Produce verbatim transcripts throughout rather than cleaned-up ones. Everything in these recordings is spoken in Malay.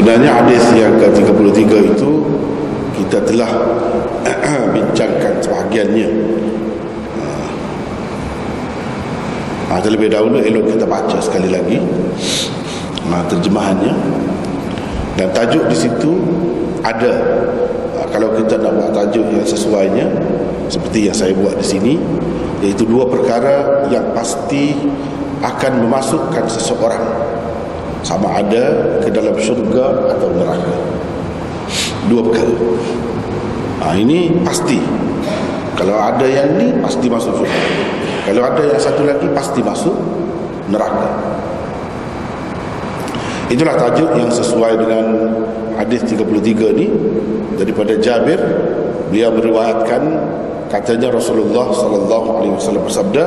Sebenarnya hadis yang ke tiga puluh tiga itu kita telah bincangkan sebahagiannya. Ha, terlebih dahulu elok kita baca sekali lagi ha, terjemahannya, dan tajuk di situ ada. Ha, kalau kita nak buat tajuk yang sesuainya seperti yang saya buat di sini, iaitu dua perkara yang pasti akan memasukkan seseorang sama ada ke dalam syurga atau neraka. Dua perkara. Ha, ini pasti. Kalau ada yang ni pasti masuk syurga. Kalau ada yang satu lagi pasti masuk neraka. Itulah tajuk yang sesuai dengan hadis tiga puluh tiga ni. Daripada Jabir, beliau meriwayatkan katanya Rasulullah sallallahu alaihi wasallam bersabda,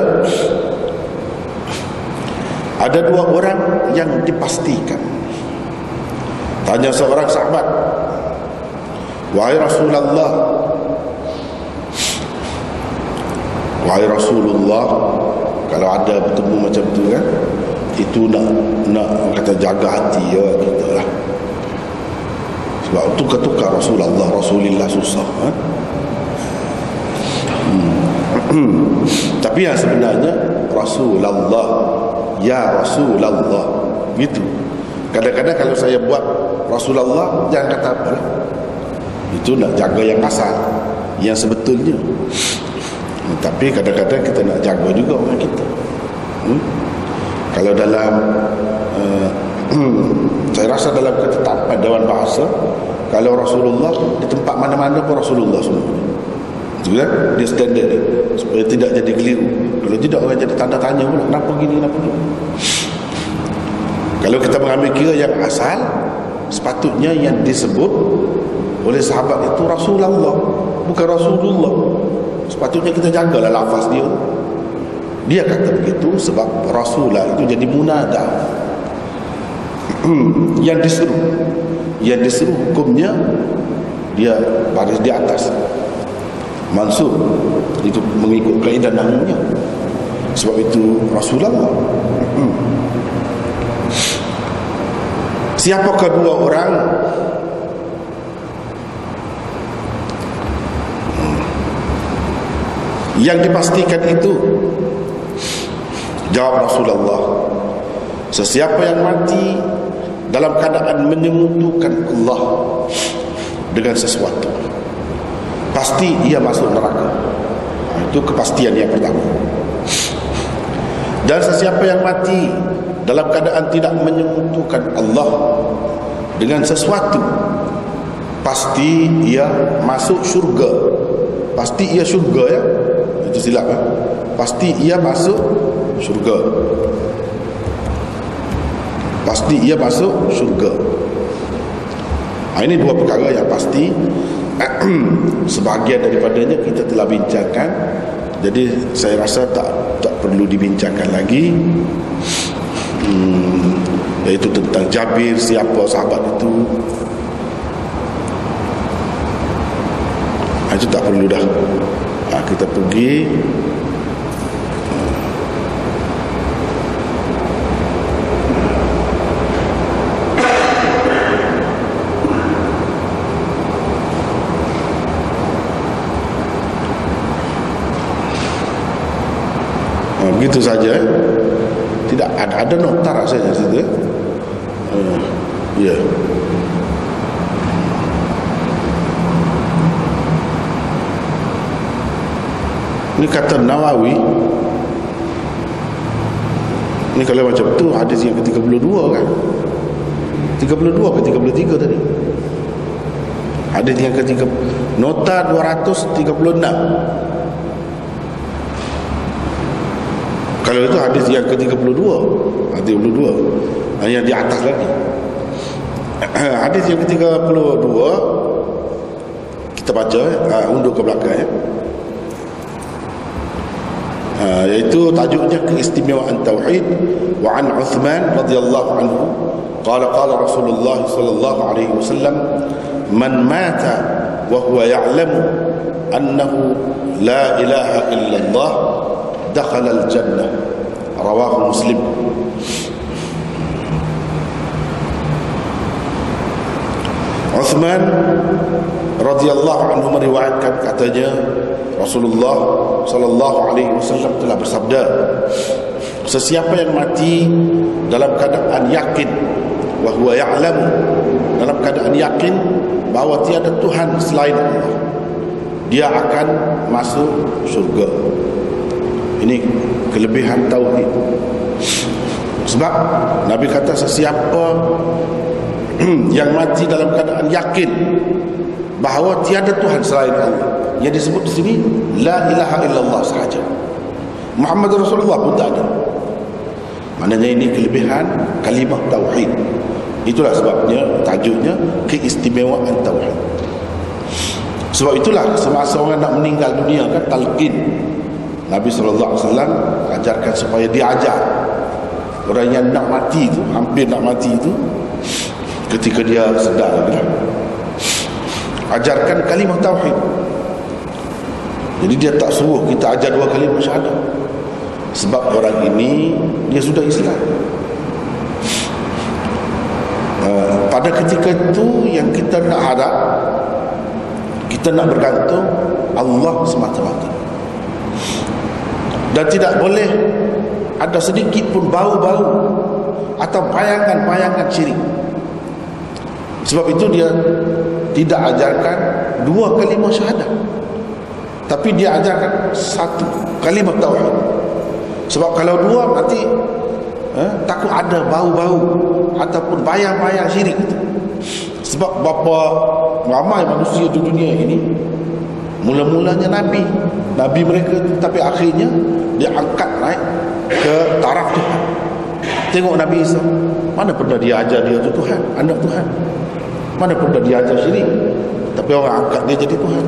ada dua orang yang dipastikan. Tanya seorang sahabat, wahai Rasulullah, wahai Rasulullah, kalau ada bertemu macam tu kan, itu nak nak kata jaga hati ya kita lah. Sebab tukar-tukar Rasulullah, Rasulillah susah ha? hmm. Tapi yang sebenarnya Rasulullah, ya Rasulullah, gitu. Kadang-kadang kalau saya buat Rasulullah, jangan kata apa lah. Itu nak jaga yang asal, yang sebetulnya. hmm, Tapi kadang-kadang kita nak jaga juga orang kita. hmm? Kalau dalam uh, saya rasa dalam ketetapan Dewan Bahasa, kalau Rasulullah, di tempat mana-mana pun Rasulullah semua. Betul kan? Dia standard dia, supaya tidak jadi keliru. Kalau tidak orang jadi tanda tanya pula, kenapa gini, kenapa gini. Kalau kita mengambil kira yang asal, sepatutnya yang disebut oleh sahabat itu Rasulullah, bukan Rasulullah. Sepatutnya kita jagalah lafaz dia. Dia kata begitu sebab Rasulullah itu jadi munada, yang diseru. Yang diseru hukumnya dia baris di atas, mansub, itu mengikut kaedah nahwunya. Sebab itu Rasulullah. hmm. Siapa kedua orang? hmm. Yang dipastikan itu, jawab Rasulullah, sesiapa yang mati dalam keadaan menyekutukan Allah dengan sesuatu, pasti ia masuk neraka. Itu kepastian yang pertama. Dan sesiapa yang mati dalam keadaan tidak menyekutukan Allah dengan sesuatu, pasti ia masuk syurga. Pasti ia syurga ya. Itu silap ya. Pasti ia masuk syurga. Pasti ia masuk syurga. Ha, ini dua perkara yang pasti. Sebahagian daripadanya kita telah bincangkan, jadi saya rasa tak tak perlu dibincangkan lagi. hmm, Iaitu tentang Jabir, siapa sahabat itu, ha, itu tak perlu dah. ha, Kita pergi itu saja. Tidak ada ada nota rasanya situ. Uh, ya. Yeah. Ini kata Nawawi. Ini kalau macam tu hadis yang ke tiga puluh dua kan? tiga puluh dua ke tiga puluh tiga tadi? Hadis yang ke tiga puluh nota dua ratus tiga puluh enam. Kalau itu hadis yang ke tiga puluh dua, tiga puluh dua yang di atas lagi. Hadis yang ke tiga puluh dua kita baca, uh, undur ke belakang ya. Uh, iaitu tajuknya keistimewaan tauhid. Wa an Uthman radhiyallahu anhu qala qala Rasulullah sallallahu alaihi wasallam, man mata wa huwa ya'lamu annahu la ilaha illallah dakhala al-jannah, rawahu Muslim. Uthman radhiyallahu anhu meriwayatkan katanya Rasulullah sallallahu alaihi wasallam telah bersabda, sesiapa yang mati dalam keadaan yakin, wa huwa ya'lamu, dalam keadaan yakin bahawa tiada Tuhan selain Allah, dia akan masuk syurga. Ini kelebihan tauhid. Sebab Nabi kata sesiapa yang mati dalam keadaan yakin bahawa tiada Tuhan selain Allah, yang disebut di sini la ilaha illallah sahaja, Muhammad Rasulullah pun tak ada. Maknanya ini kelebihan kalimah tauhid. Itulah sebabnya tajuknya keistimewaan tauhid. Sebab itulah semasa orang nak meninggal dunia kan talqin, Nabi sallallahu alaihi wasallam ajarkan supaya diajar orang yang nak mati itu, hampir nak mati itu, ketika dia sedar kan, ajarkan kalimah tauhid. Jadi dia tak suruh kita ajar dua kalimah syahadah, sebab orang ini dia sudah Islam. Uh, pada ketika itu yang kita nak harap, kita nak bergantung Allah semata-mata, dan tidak boleh ada sedikit pun bau-bau atau bayangan-bayangan syirik. Sebab itu dia tidak ajarkan dua kalimah syahadah, tapi dia ajarkan satu kalimah tauhid. Sebab kalau dua nanti eh, takut ada bau-bau ataupun bayang-bayang syirik itu. Sebab bapa ramai manusia di dunia ini, mula-mulanya Nabi Nabi mereka, tapi akhirnya dia angkat naik ke taraf Tuhan. Tengok Nabi Isa, mana pernah dia ajar dia tu Tuhan, anak Tuhan, mana pernah dia ajar syirik, tapi orang angkat dia jadi Tuhan.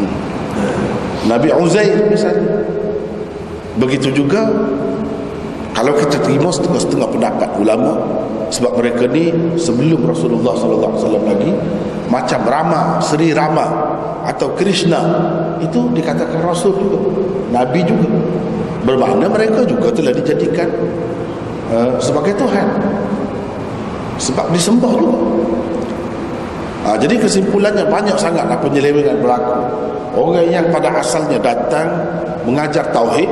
hmm. Nabi Uzair misalnya. Begitu juga kalau kita terima setengah-setengah pendapat ulama, sebab mereka ni sebelum Rasulullah sallallahu alaihi wasallam lagi, macam Rama, Sri Rama atau Krishna itu dikatakan rasul juga, nabi juga. Bermakna mereka juga telah dijadikan uh, sebagai Tuhan, sebab disembah juga. Ha, jadi kesimpulannya banyak sangatlah penyelewengan berlaku. Orang yang pada asalnya datang mengajar tauhid,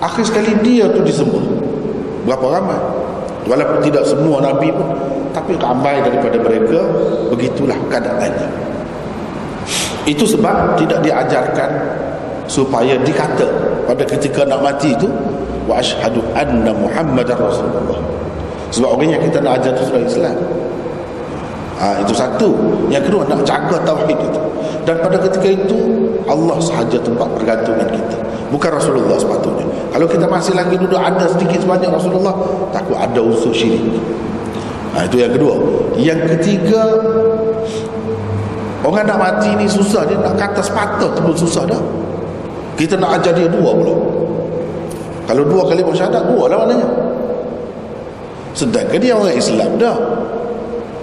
akhir sekali dia tu disembah. Berapa ramai, walaupun tidak semua Nabi pun, tapi ramai daripada mereka begitulah keadaannya. Itu sebab tidak diajarkan supaya dikata pada ketika nak mati itu wa asyhadu anna Muhammadar Rasulullah. Sebab orang yang kita nak ajar tu sudah Islam. Ha, itu satu. Yang kedua, nak jaga tauhid itu. Dan pada ketika itu Allah sahaja tempat pergantungan kita, bukan Rasulullah sepatutnya. Kalau kita masih lagi duduk ada sedikit sebanyak Rasulullah, takut ada unsur syirik. Ha, itu yang kedua. Yang ketiga, orang nak mati ni susah, dia nak kata sepatah tu pun susah dah. Kita nak ajar dia dua pula. Kalau dua kali syahadat, dua lah maknanya. Sedangkan dia orang Islam dah,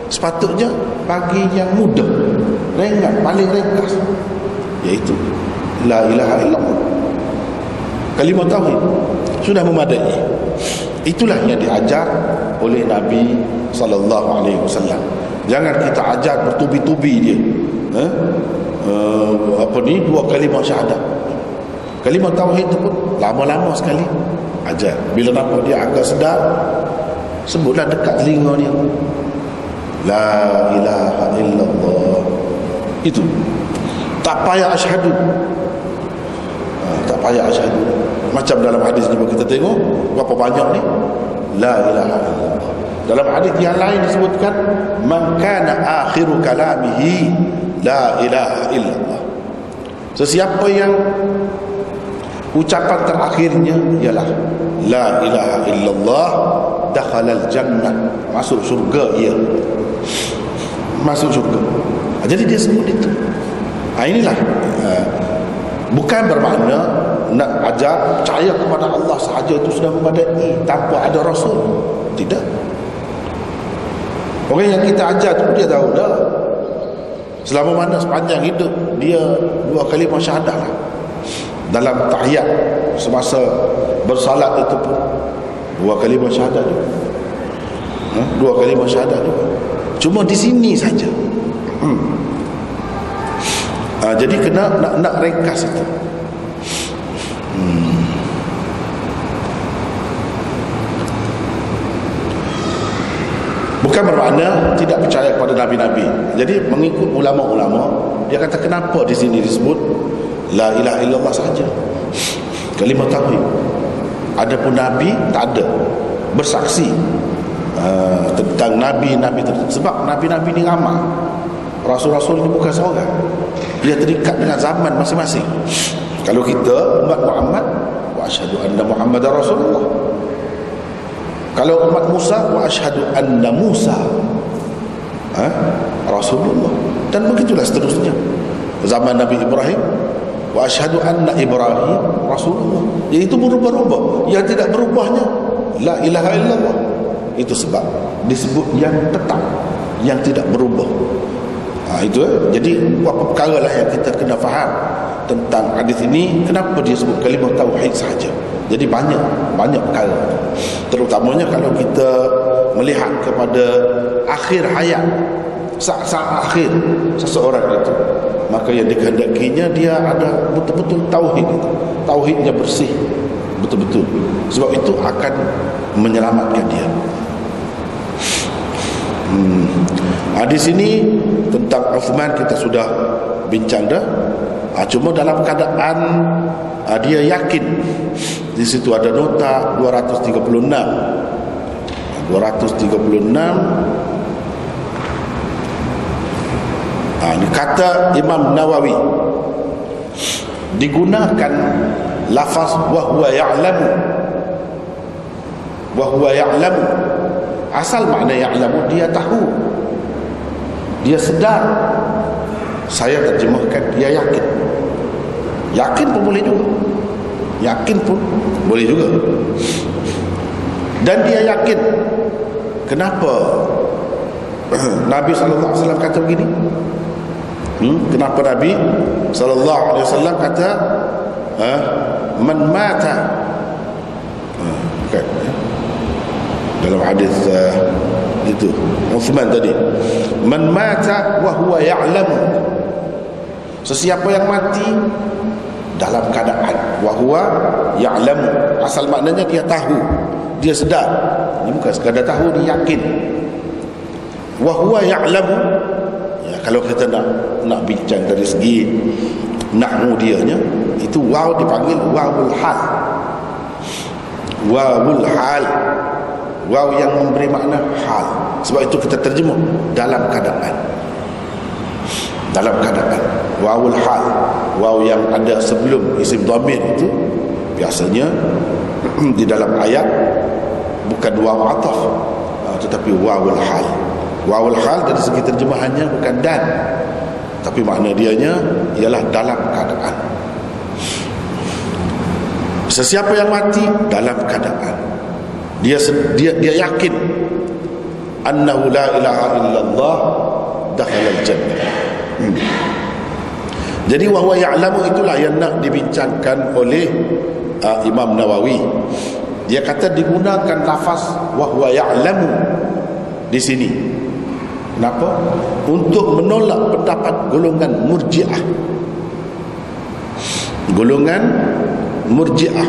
sepatutnya bagi yang mudah, ringan, paling ringkas, iaitu la ilaha illallah, kalimah tauhid, sudah memadai. Itulah yang diajar oleh Nabi sallallahu alaihi wasallam. Jangan kita ajar bertubi-tubi dia eh? uh, apa ni dua kalimah syahadat. Kalimah tauhid tu pun lama-lama sekali ajar. Bila nampak dia agak sedar, sebutlah dekat telinga dia, la ilaha illallah. Itu tak payah asyhadu, ha, tak payah asyhadu. Macam dalam hadis ni kita tengok berapa banyak ni la ilaha illallah. Dalam hadis yang lain disebutkan man kana akhiru kalamihi la ilaha illallah, sesiapa yang ucapan terakhirnya ialah la ilaha illallah dakhalal jannah, masuk syurga ia, masuk syurga. Jadi dia sebut itu. Ha, inilah uh, bukan bermakna nak ajar percaya kepada Allah sahaja itu sudah memadai tanpa ada Rasul. Tidak. Orang yang kita ajar tu dia tahu dah, selama mana sepanjang hidup dia dua kali syahadah lah. Dalam tahiyat semasa bersalat itu pun dua kali syahadah juga. Ha? Dua kali syahadah juga. Cuma di sini saja. hmm. ha, Jadi kena nak, nak ringkas itu. hmm. Bukan bermakna tidak percaya kepada Nabi-Nabi. Jadi mengikut ulama-ulama, dia kata kenapa di sini disebut La ilaha illallah saja, kalimah tauhid. Adapun Nabi tak ada bersaksi uh, tentang Nabi-Nabi tersebut. Sebab Nabi-Nabi ni ramai, Rasul-Rasul ni bukan seorang. Dia terikat dengan zaman masing-masing. Kalau kita umat Muhammad, wa asyhadu anna Muhammadar Rasulullah. Kalau umat Musa, wa asyhadu anna Musa ha? Rasulullah. Dan begitulah seterusnya. Zaman Nabi Ibrahim, wa asyhadu anna Ibrahim Rasulullah. Iaitu berubah-ubah. Yang tidak berubahnya la ilaha illallah. Itu sebab disebut yang tetap, yang tidak berubah. Ha, itu eh? Jadi apa perkara lah yang kita kena faham tentang hadis ini. Kenapa dia sebut kalimah tauhid sahaja? Jadi banyak banyak perkara. Terutamanya kalau kita melihat kepada akhir hayat, saat-saat akhir seseorang itu, maka yang dikehendakinya dia ada betul-betul tauhid itu. Tauhidnya bersih betul-betul. Sebab itu akan menyelamatkan dia. Hmm. Ha, di sini tentang Uthman kita sudah bincang dah. Ha, cuma dalam keadaan ha, dia yakin. Di situ ada nota dua ratus tiga puluh enam, dua ratus tiga puluh enam. Ha, ini kata Imam Nawawi, digunakan lafaz wahwa ya'lamu. Wahwa ya'lamu, asal makna ya'lamu dia tahu, dia sedar. Saya terjemahkan dia yakin. Yakin pun boleh juga, yakin pun boleh juga. Dan dia yakin. Kenapa Nabi sallallahu alaihi wasallam kata begini? hmm? Kenapa Nabi sallallahu alaihi wasallam kata ha? Man mata hmm, bukan dalam hadis uh, itu Uthman tadi, man mata wa huwa ya'lamu, sesiapa yang mati dalam keadaan wa huwa ya'lamu, asal maknanya dia tahu, dia sedar. Ini bukan sekadar tahu, dia yakin. Wa huwa ya'lamu, ya, kalau kita nak nak bincang dari segi nahwu dianya, itu waw dipanggil wawul hal. Wawul hal, waw yang memberi makna hal. Sebab itu kita terjemah dalam keadaan. Dalam keadaan wawul hal, waw yang ada sebelum isim dhamir itu biasanya di dalam ayat bukan waw ataf, tetapi wawul hal. Wawul hal dari segi terjemahannya bukan dan, tapi makna dianya ialah dalam keadaan. Sesiapa yang mati dalam keadaan dia dia dia yakin annahu la ilaha illallah dakhala al-jannah. hmm. Jadi wa huwa ya'lamu itulah yang nak dibincangkan oleh uh, Imam Nawawi. Dia kata digunakan lafaz wa huwa ya'lamu di sini. Kenapa? Untuk menolak pendapat golongan Murji'ah. Golongan Murji'ah.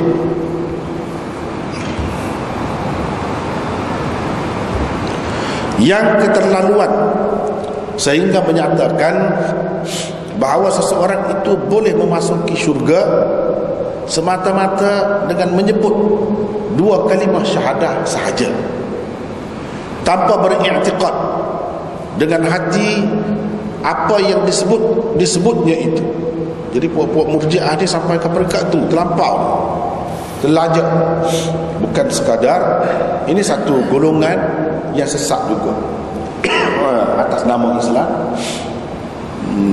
Yang keterlaluan sehingga menyatakan bahawa seseorang itu boleh memasuki syurga semata-mata dengan menyebut dua kalimah syahadah sahaja, tanpa beriktikad dengan hati apa yang disebut disebutnya itu. Jadi puak-puak Murji'ah ni sampai ke peringkat tu, terlampau, terlajak. Bukan sekadar ini satu golongan yang sesat juga atas nama Islam.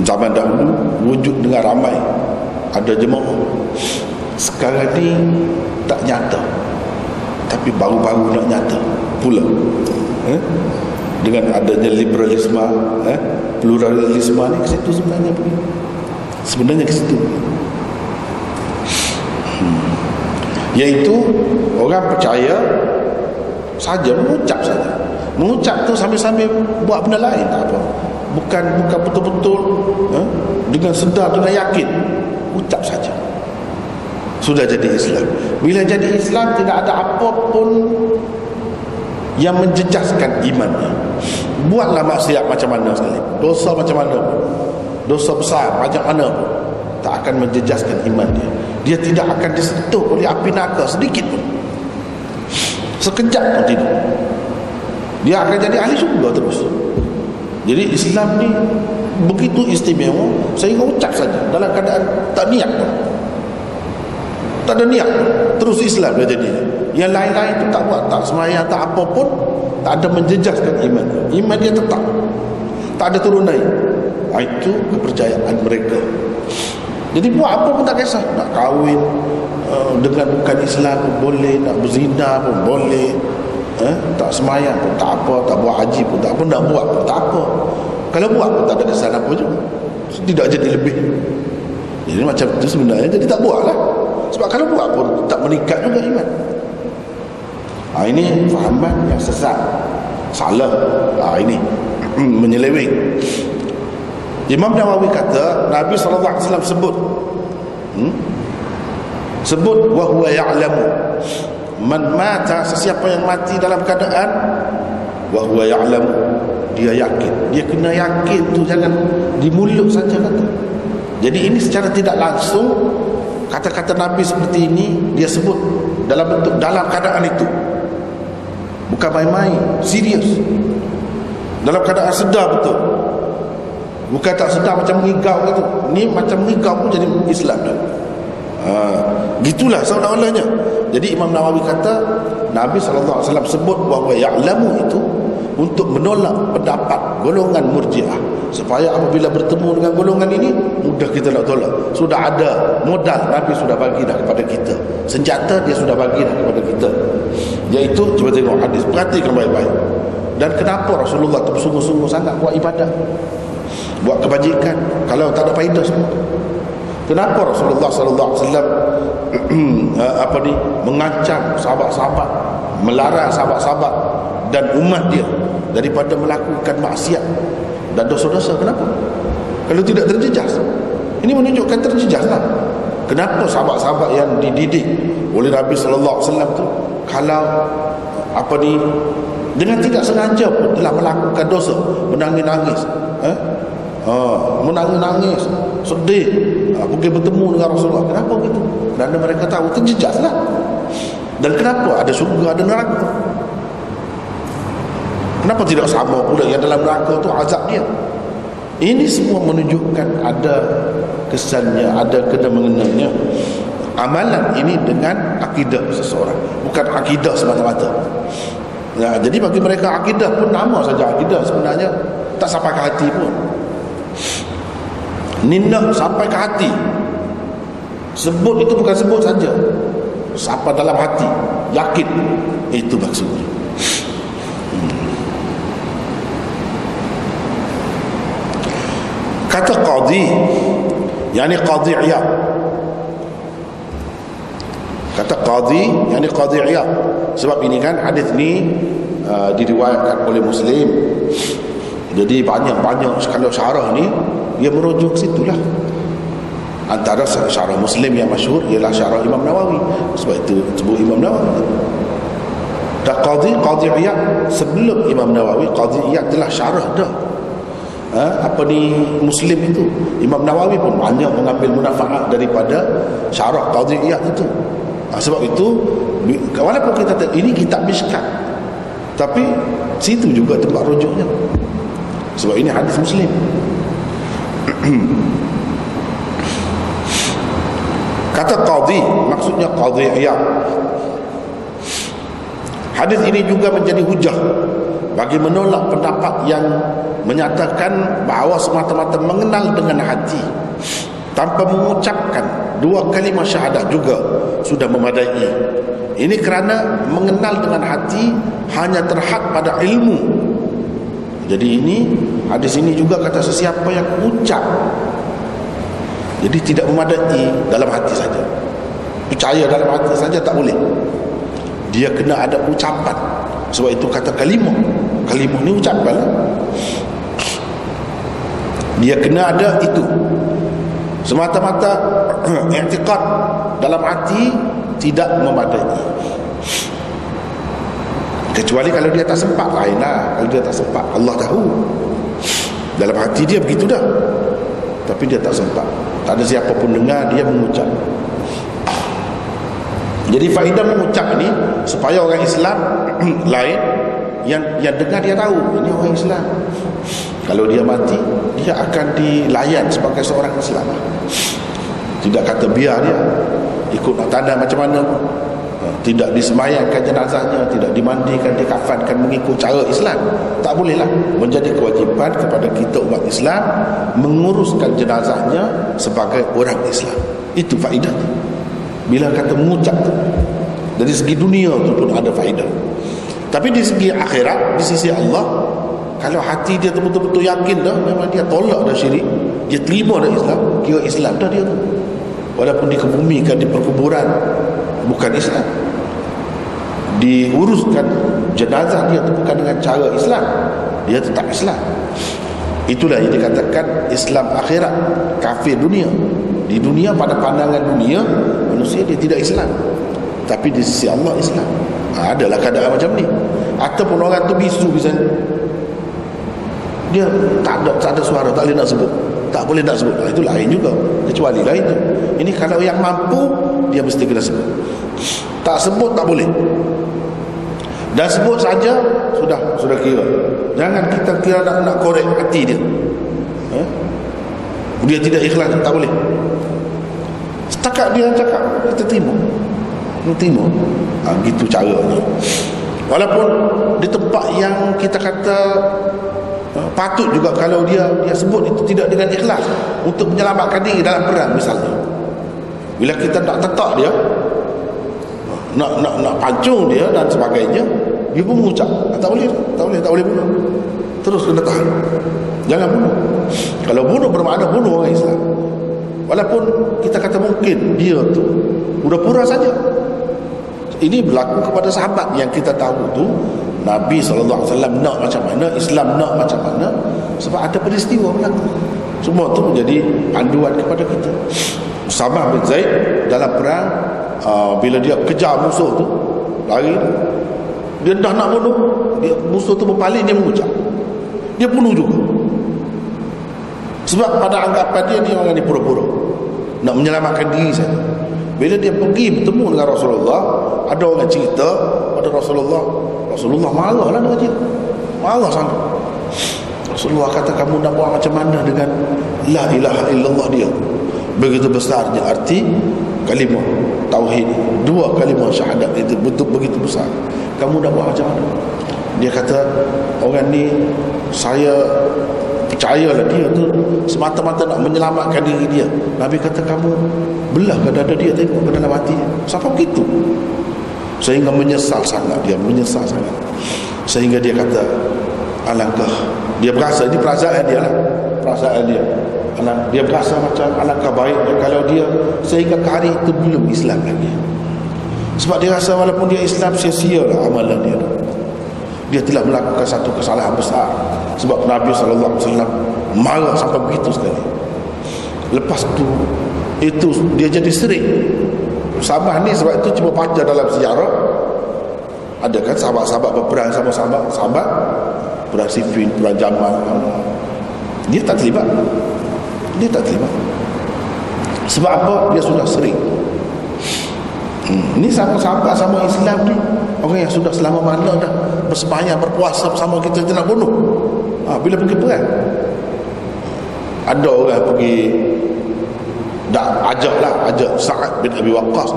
Zaman dahulu wujud dengan ramai, ada jemaah. Sekarang ni tak nyata, tapi baru-baru nak nyata pula eh? dengan adanya liberalisme, eh? pluralisme ni ke situ sebenarnya pergi. Sebenarnya ke situ hmm. Iaitu orang percaya saja, mengucap saja. Mengucap tu sambil-sambil buat benda lain tak apa. Bukan bukan betul-betul eh, dengan sedar, dengan yakin. Ucap saja. Sudah jadi Islam. Bila jadi Islam, tidak ada apa pun yang menjejaskan imannya. Buatlah maksiat macam mana sekali, dosa macam mana pun, dosa besar macam mana pun, tak akan menjejaskan iman dia. Dia tidak akan disentuh oleh api neraka sedikit pun, sekejap pun tidak. Dia akan jadi ahli syurga terus. Jadi Islam ni begitu istimewa, sehingga ucap saja dalam keadaan tak niat pun. Tak ada niat, terus Islam dah jadi. Yang lain-lain tu tak buat, tak semayang, tak apa pun, tak ada menjejaskan iman. Iman dia tetap, tak ada turun naik. Itu kepercayaan mereka. Jadi buat apa pun tak kisah. Nak kahwin uh, dengan bukan Islam pun boleh, nak berzina pun boleh, eh? Tak semayang pun tak apa, tak buat haji pun tak apa, nak buat pun tak apa. Kalau buat pun tak ada kesalahan apa juga, tidak jadi lebih. Jadi macam tu sebenarnya. Jadi tak buat lah. Sebab kalau buat pun tak meningkat juga iman. Ha, ini fahaman yang sesat, salah. Ha, ini menyeleweng. Imam Nawawi kata Nabi sallallahu alaihi wasallam sebut hmm? sebut wa huwa ya'lamu man mata, sesiapa yang mati dalam keadaan wa huwa ya'lamu, dia yakin. Dia kena yakin tu, jangan di mulut saja kata. Jadi ini secara tidak langsung kata-kata Nabi seperti ini dia sebut dalam bentuk dalam keadaan itu, bukan main-main, serius, dalam keadaan sedar betul, bukan tak sedar macam mengigau gitu. Ni macam mengigau pun jadi Islam dah. Ha, gitulah seolah-olahnya. Jadi Imam Nawawi kata Nabi sallallahu alaihi wasallam sebut bahawa ya'lamu itu untuk menolak pendapat golongan Murji'ah, supaya apabila bertemu dengan golongan ini mudah kita nak tolak. Sudah ada modal, Nabi sudah bagi dah kepada kita, senjata dia sudah bagi dah kepada kita, iaitu cuba tengok hadis, perhatikan baik-baik. Dan kenapa Rasulullah bersungguh-sungguh sangat buat ibadah, buat kebajikan kalau tak ada faedah semua? Kenapa Rasulullah sallallahu alaihi wasallam apa ni mengancam sahabat-sahabat, melarang sahabat-sahabat dan umat dia daripada melakukan maksiat dan dosa-dosa? Kenapa? Kalau tidak terjejas. Ini menunjukkan terjejaslah. Kenapa sahabat-sahabat yang dididik oleh Nabi sallallahu alaihi wasallam tu kalau apa ni dengan tidak sengaja pun telah melakukan dosa, menangis-nangis, eh? Ha, menangis-nangis, sedih, ha, pergi bertemu dengan Rasulullah. Kenapa begitu? Kerana mereka tahu terjejaslah. Dan kenapa ada syurga, ada neraka? Kenapa tidak sama pula yang dalam neraka tu azab dia? Ini semua menunjukkan ada kesannya, ada kena-mengenanya amalan ini dengan akidah seseorang, bukan akidah semata-mata. Nah, jadi bagi mereka akidah pun nama saja akidah, sebenarnya tak sampai ke hati pun. Nindak sampai ke hati. Sebut itu bukan sebut saja, sampai dalam hati, yakin. Itu maksudnya. Kata qadi, yakni qadi Iyad, kata qadi yakni qadi Iyad. Sebab ini kan hadis ni uh, diriwayatkan oleh Muslim, jadi banyak-banyak kalau syarah ni dia merujuk situlah. Antara syarah Muslim yang masyhur ialah syarah Imam Nawawi, sebab itu sebut Imam Nawawi. Dah qadi qadi Iyad sebelum Imam Nawawi, qadi Iyad telah syarah dah. Ha, apa ni Muslim itu. Imam Nawawi pun banyak mengambil munafaat daripada syarah qadi Iyad itu. Ha, sebab itu walaupun kita ini kitab Mishkat, tapi situ juga tempat rujuknya, sebab ini hadis Muslim. Kata qadi, maksudnya qadi Iyad. Hadis ini juga menjadi hujah bagi menolak pendapat yang menyatakan bahawa semata-mata mengenal dengan hati tanpa mengucapkan dua kalimah syahadat juga sudah memadai. Ini kerana mengenal dengan hati hanya terhad pada ilmu. Jadi ini hadis ini juga kata sesiapa yang ucap, jadi tidak memadai dalam hati saja, percaya dalam hati saja tak boleh. Dia kena ada ucapan Sebab itu kata kalimah, kalimah ni ucapan, dia kena ada itu. Semata-mata i'tiqad dalam hati tidak memadai, kecuali kalau dia tak sempat. Lainlah, kalau dia tak sempat, Allah tahu dalam hati dia begitu dah, tapi dia tak sempat, tak ada siapa pun dengar dia mengucap. Jadi faedah mengucap ni supaya orang Islam lain yang yang dengar dia tahu ini orang Islam. Kalau dia mati, dia akan dilayan sebagai seorang Islam. Tidak kata biar dia ikut nak tanda macam mana pun. Tidak disemayangkan jenazahnya, tidak dimandikan, dikafankan mengikut cara Islam. Tak bolehlah. Menjadi kewajipan kepada kita umat Islam menguruskan jenazahnya sebagai orang Islam. Itu faedah bila kata mengucap tu. Dari segi dunia tu pun ada faedah. Tapi di segi akhirat, di sisi Allah, kalau hati dia betul-betul yakin dah, memang dia tolak dah syirik, dia terima dah Islam, kira Islam dah dia tu, walaupun dikebumikan di perkuburan bukan Islam, diuruskan jenazah dia tu bukan dengan cara Islam, dia tetap Islam. Itulah yang dikatakan Islam akhirat, kafir dunia. Di dunia, pada pandangan dunia manusia, dia tidak Islam, tapi di sisi Allah Islam. Ha, adalah keadaan macam ni. Ataupun orang tu bisu misalnya, dia tak ada, tak ada suara, tak boleh nak sebut, tak boleh nak sebut, itu lain juga, kecuali lain tu. Ini kalau yang mampu, dia mesti kena sebut. Tak sebut tak boleh. Dah sebut saja sudah sudah kira. Jangan kita kira nak, nak korek hati dia. Ha? Dia tidak ikhlas, tak boleh. Setakat dia cakap, kita terima, kita terima. Ha, gitu caranya. Walaupun di tempat yang kita kata patut juga, kalau dia dia sebut itu tidak dengan ikhlas untuk menyelamatkan diri dalam perang misalnya, bila kita nak tetak dia, nak nak nak pancung dia dan sebagainya, dia pun mengucap, tak boleh, tak boleh, tak boleh bunuh, terus kena tahan, jangan bunuh. Kalau bunuh bermakna bunuh orang Islam, walaupun kita kata mungkin dia tu pura-pura saja. Ini berlaku kepada sahabat yang kita tahu tu. Nabi sallallahu alaihi wasallam nak macam mana, Islam nak macam mana, sebab ada peristiwa berlaku. Semua tu menjadi panduan kepada kita. Usama bin Zaid dalam perang, uh, bila dia kejar musuh tu, lari dia dah nak bunuh dia, musuh tu berpaling, dia mengucap, dia bunuh juga. Sebab pada anggapan dia, dia orang ni pura-pura nak menyelamatkan diri saja. Bila dia pergi bertemu dengan Rasulullah, ada orang cerita pada Rasulullah, Rasulullah marahlah dengan dia, marah sangat. Rasulullah kata, kamu nak buat macam mana dengan la ilaha illallah dia, begitu besarnya arti kalimah tauhid, dua kalimah syahadat itu betul begitu besar, kamu nak buat macam mana? Dia kata, orang ni saya percayalah dia tu semata-mata nak menyelamatkan diri dia. Nabi kata, kamu belahkan dada dia, tengok ke dalam hati siapa begitu, sehingga menyesal sangat, dia menyesal sangat, sehingga dia kata, alangkah dia berasa, ini perasaan dia lah, perasaan dia, dia berasa macam alangkah baiknya kalau dia sehingga ke hari itu belum Islam lagi. Sebab dia rasa walaupun dia Islam, sia-sia lah amalan dia, dia telah melakukan satu kesalahan besar. Sebab Nabi sallallahu alaihi wasallam marah sampai begitu sekali. Lepas tu itu dia jadi sering. Sahabat ni sebab itu cuba baca dalam sejarah, ada kan sahabat-sahabat berperang sama sahabat-sahabat, perang Siffin, perang Jamal, dia tak terlibat, dia tak terlibat. Sebab apa? Dia sudah sering. hmm. Ni sahabat-sahabat sama Islam ni, orang yang sudah selama mana dah bersembahyang, berpuasa bersama kita, dia nak bunuh. Ha, bila pergi perang, ada orang pergi dah ajaklah, ajak Sa'd bin Abi Waqqas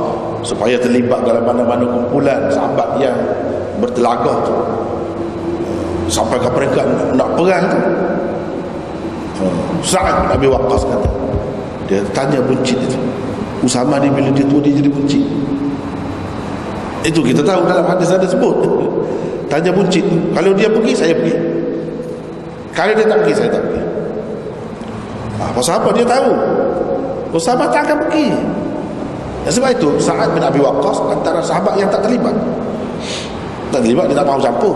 supaya terlibat dalam mana-mana kumpulan sahabat yang bertelagah tu, sampai ke peringkat nak perang tu. Sa'd bin Abi Waqqas kata, dia tanya buncit itu, Usama ni bila dia tua dia jadi buncit. Itu kita tahu dalam hadis ada sebut, tanya buncit, kalau dia pergi saya pergi, kalau dia tak pergi saya tak pergi. Ha, pasal apa? Dia tahu sahabat tak akan pergi. Dan sebab itu Sa'd bin Abi Waqqas antara sahabat yang tak terlibat. tak terlibat, dia tak faham campur.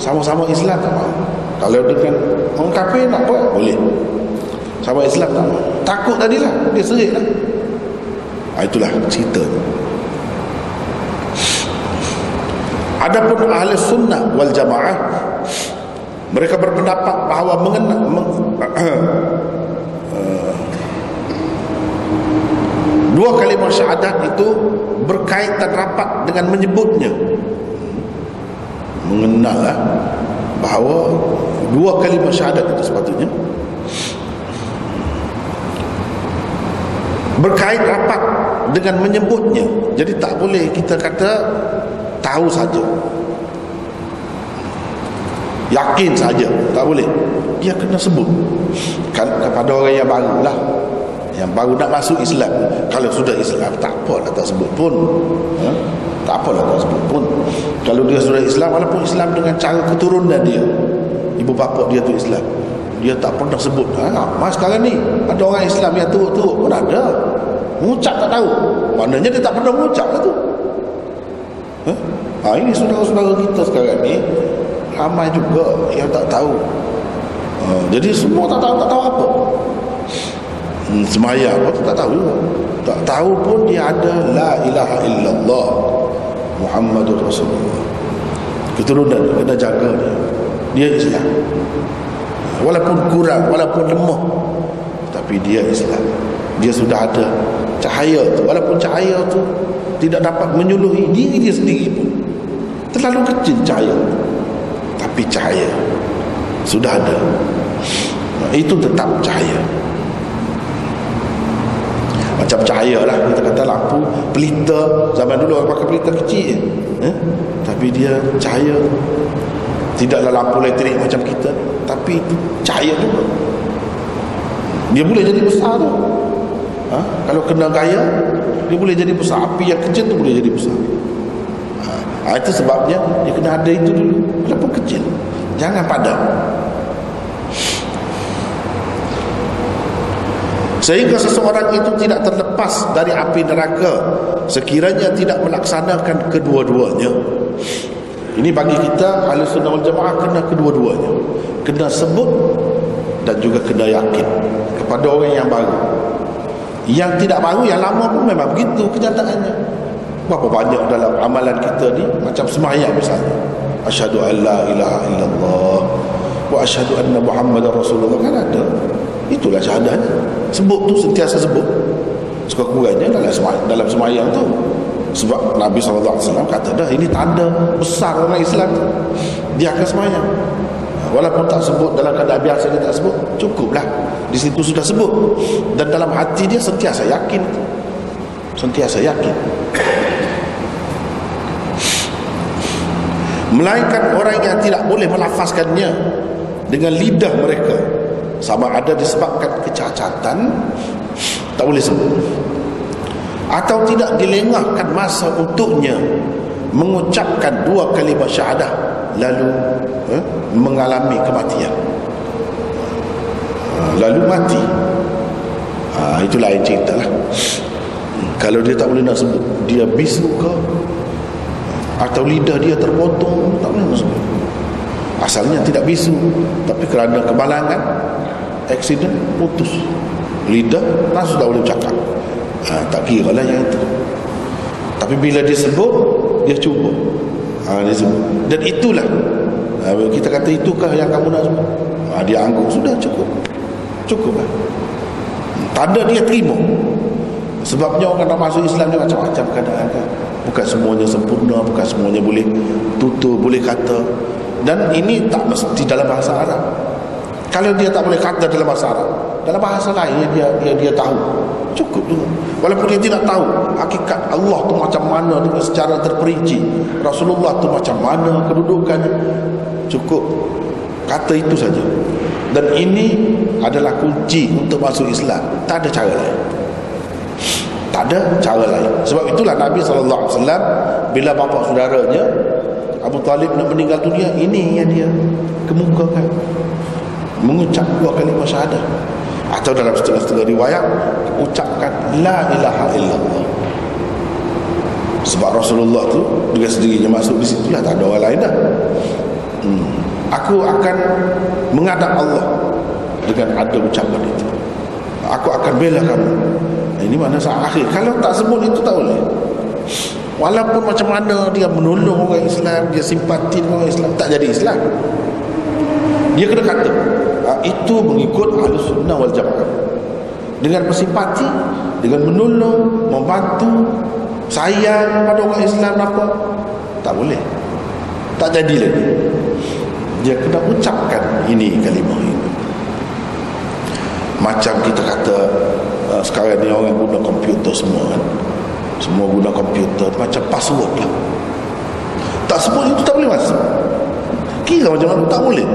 Sama-sama Islam tak faham. Kalau dia kan orang kafir nak buat boleh, sama Islam tak faham. Takut tadilah, dia serik lah. Ha, itulah cerita. Adapun ahli sunnah wal jamaah, mereka berpendapat bahawa mengena, meng, uh, dua kalimah syahadat itu berkaitan rapat dengan menyebutnya. Mengenallah bahawa dua kalimah syahadat itu sepatutnya berkait rapat dengan menyebutnya. Jadi tak boleh kita kata tahu saja, yakin saja, tak boleh. Dia kena sebut kepada orang yang baru lah, yang baru nak masuk Islam. Kalau sudah Islam tak apa lah tak sebut pun, ha? Tak apa lah tak sebut pun. Kalau dia sudah Islam, walaupun Islam dengan cara keturunan dia, ibu bapa dia tu Islam, dia tak pernah sebut. Ha, mas sekarang ni ada orang Islam yang turut-turut pun ada, mengucap tak tahu, maknanya dia tak pernah mengucap lah tu. Ha? Ha, ini saudara-saudara kita sekarang ni ramai juga yang tak tahu. Ha, jadi semua tak tahu, tak tahu apa hmm, semaya apa tu tak tahu juga. Tak tahu pun dia ada la ilaha illallah Muhammadur Rasulullah. Keturunan kena jaga dia, dia Islam. Walaupun kurang, walaupun lemah, tapi dia Islam. Dia sudah ada cahaya tu, walaupun cahaya tu tidak dapat menyuluhi diri dia sendiri pun, terlalu kecil cahaya, tapi cahaya sudah ada. Nah, itu tetap cahaya. Macam cahaya lah, kita kata lampu pelita. Zaman dulu orang pakai pelita kecil, eh? Tapi dia cahaya. Tidaklah lampu elektrik macam kita, tapi itu cahaya juga. Dia boleh jadi besar tu. Ha? Kalau kena gaya, dia boleh jadi besar. Api yang kecil tu boleh jadi besar. Ha? Itu sebabnya dia kena ada itu dulu. Walaupun kecil, jangan padam. Sehingga seseorang itu tidak terlepas dari api neraka sekiranya tidak melaksanakan kedua-duanya. Ini bagi kita ahli sunnah wal jamaah kena kedua-duanya, kena sebut dan juga kena yakin kepada orang yang baru. Yang tidak baru, yang lama pun memang begitu kenyataannya. Berapa banyak dalam amalan kita ni, macam sembahyang misalnya, asyhadu an la ilaha illallah wa asyhadu anna muhammadar rasulullah, kan ada. Itulah syahadatnya. Sebut tu, sentiasa sebut. Sekurang-kurangnya dalam sembahyang, dalam sembahyang tu. Sebab Nabi sallallahu alaihi wasallam kata dah, ini tanda besar orang Islam, dia akan semayang. Walaupun tak sebut, dalam keadaan biasa dia tak sebut, cukuplah di situ sudah sebut. Dan dalam hati dia sentiasa yakin, sentiasa yakin. Melainkan orang yang tidak boleh melafazkannya dengan lidah mereka, sama ada disebabkan kecacatan, tak boleh sebut, atau tidak dilengahkan masa untuknya mengucapkan dua kalimah syahadah lalu eh, mengalami kematian, lalu mati. Ha, itu lain cerita lah. Kalau dia tak boleh nak sebut, dia bisu ke atau lidah dia terpotong, tak boleh nak sebut. Asalnya tidak bisu, tapi kerana kemalangan, aksiden, putus lidah, langsung tak boleh bercakap. Ha, tak kira lah yang itu. Tapi bila dia sebut, dia cuba. Ha, dia sebut. Dan itulah, ha, kita kata itukah yang kamu nak sebut? Ha, dia angguk, sudah cukup, cukup lah. Tanda dia terima. Sebabnya orang nak masuk Islam ni macam-macam keadaan kan? Bukan semuanya sempurna, bukan semuanya boleh tutur, boleh kata. Dan ini tak mesti dalam bahasa Arab. Kalau dia tak boleh kata dalam bahasa Arab, dalam bahasa lain dia dia dia tahu, cukup juga. Walaupun dia tidak tahu hakikat Allah tu macam mana dengan secara terperinci, Rasulullah tu macam mana kedudukannya, cukup kata itu saja. Dan ini adalah kunci untuk masuk Islam, tak ada cara lain, tak ada cara lain. Sebab itulah Nabi sallallahu alaihi wasallam bila bapa saudaranya Abu Talib nak meninggal dunia, ini yang dia kemukakan, mengucap dua kalimah syahadah. Atau dalam setengah-setengah riwayat, ucapkan la ilaha illallah. Sebab Rasulullah tu dengan sendirinya masuk di situ lah, tak ada orang lain dah. hmm. Aku akan menghadap Allah dengan ada ucapan itu. Aku akan bela kamu. Ini mana saat akhir. Kalau tak sebut itu tak boleh. Walaupun macam mana dia menolong orang Islam, dia simpati dengan orang Islam, tak jadi Islam. Dia kena kata ha, itu mengikut Ahlus Sunnah wal Jamaah. Dengan bersimpati, dengan menolong, membantu, sayang pada orang Islam apa, tak boleh. Tak jadi lagi. Dia kena ucapkan ini kalimah ini. Macam kita kata uh, sekarang ni orang guna komputer semua kan. Semua guna komputer, macam password lah. Tak sebut itu tak boleh masuk. Kira macam mana tak boleh.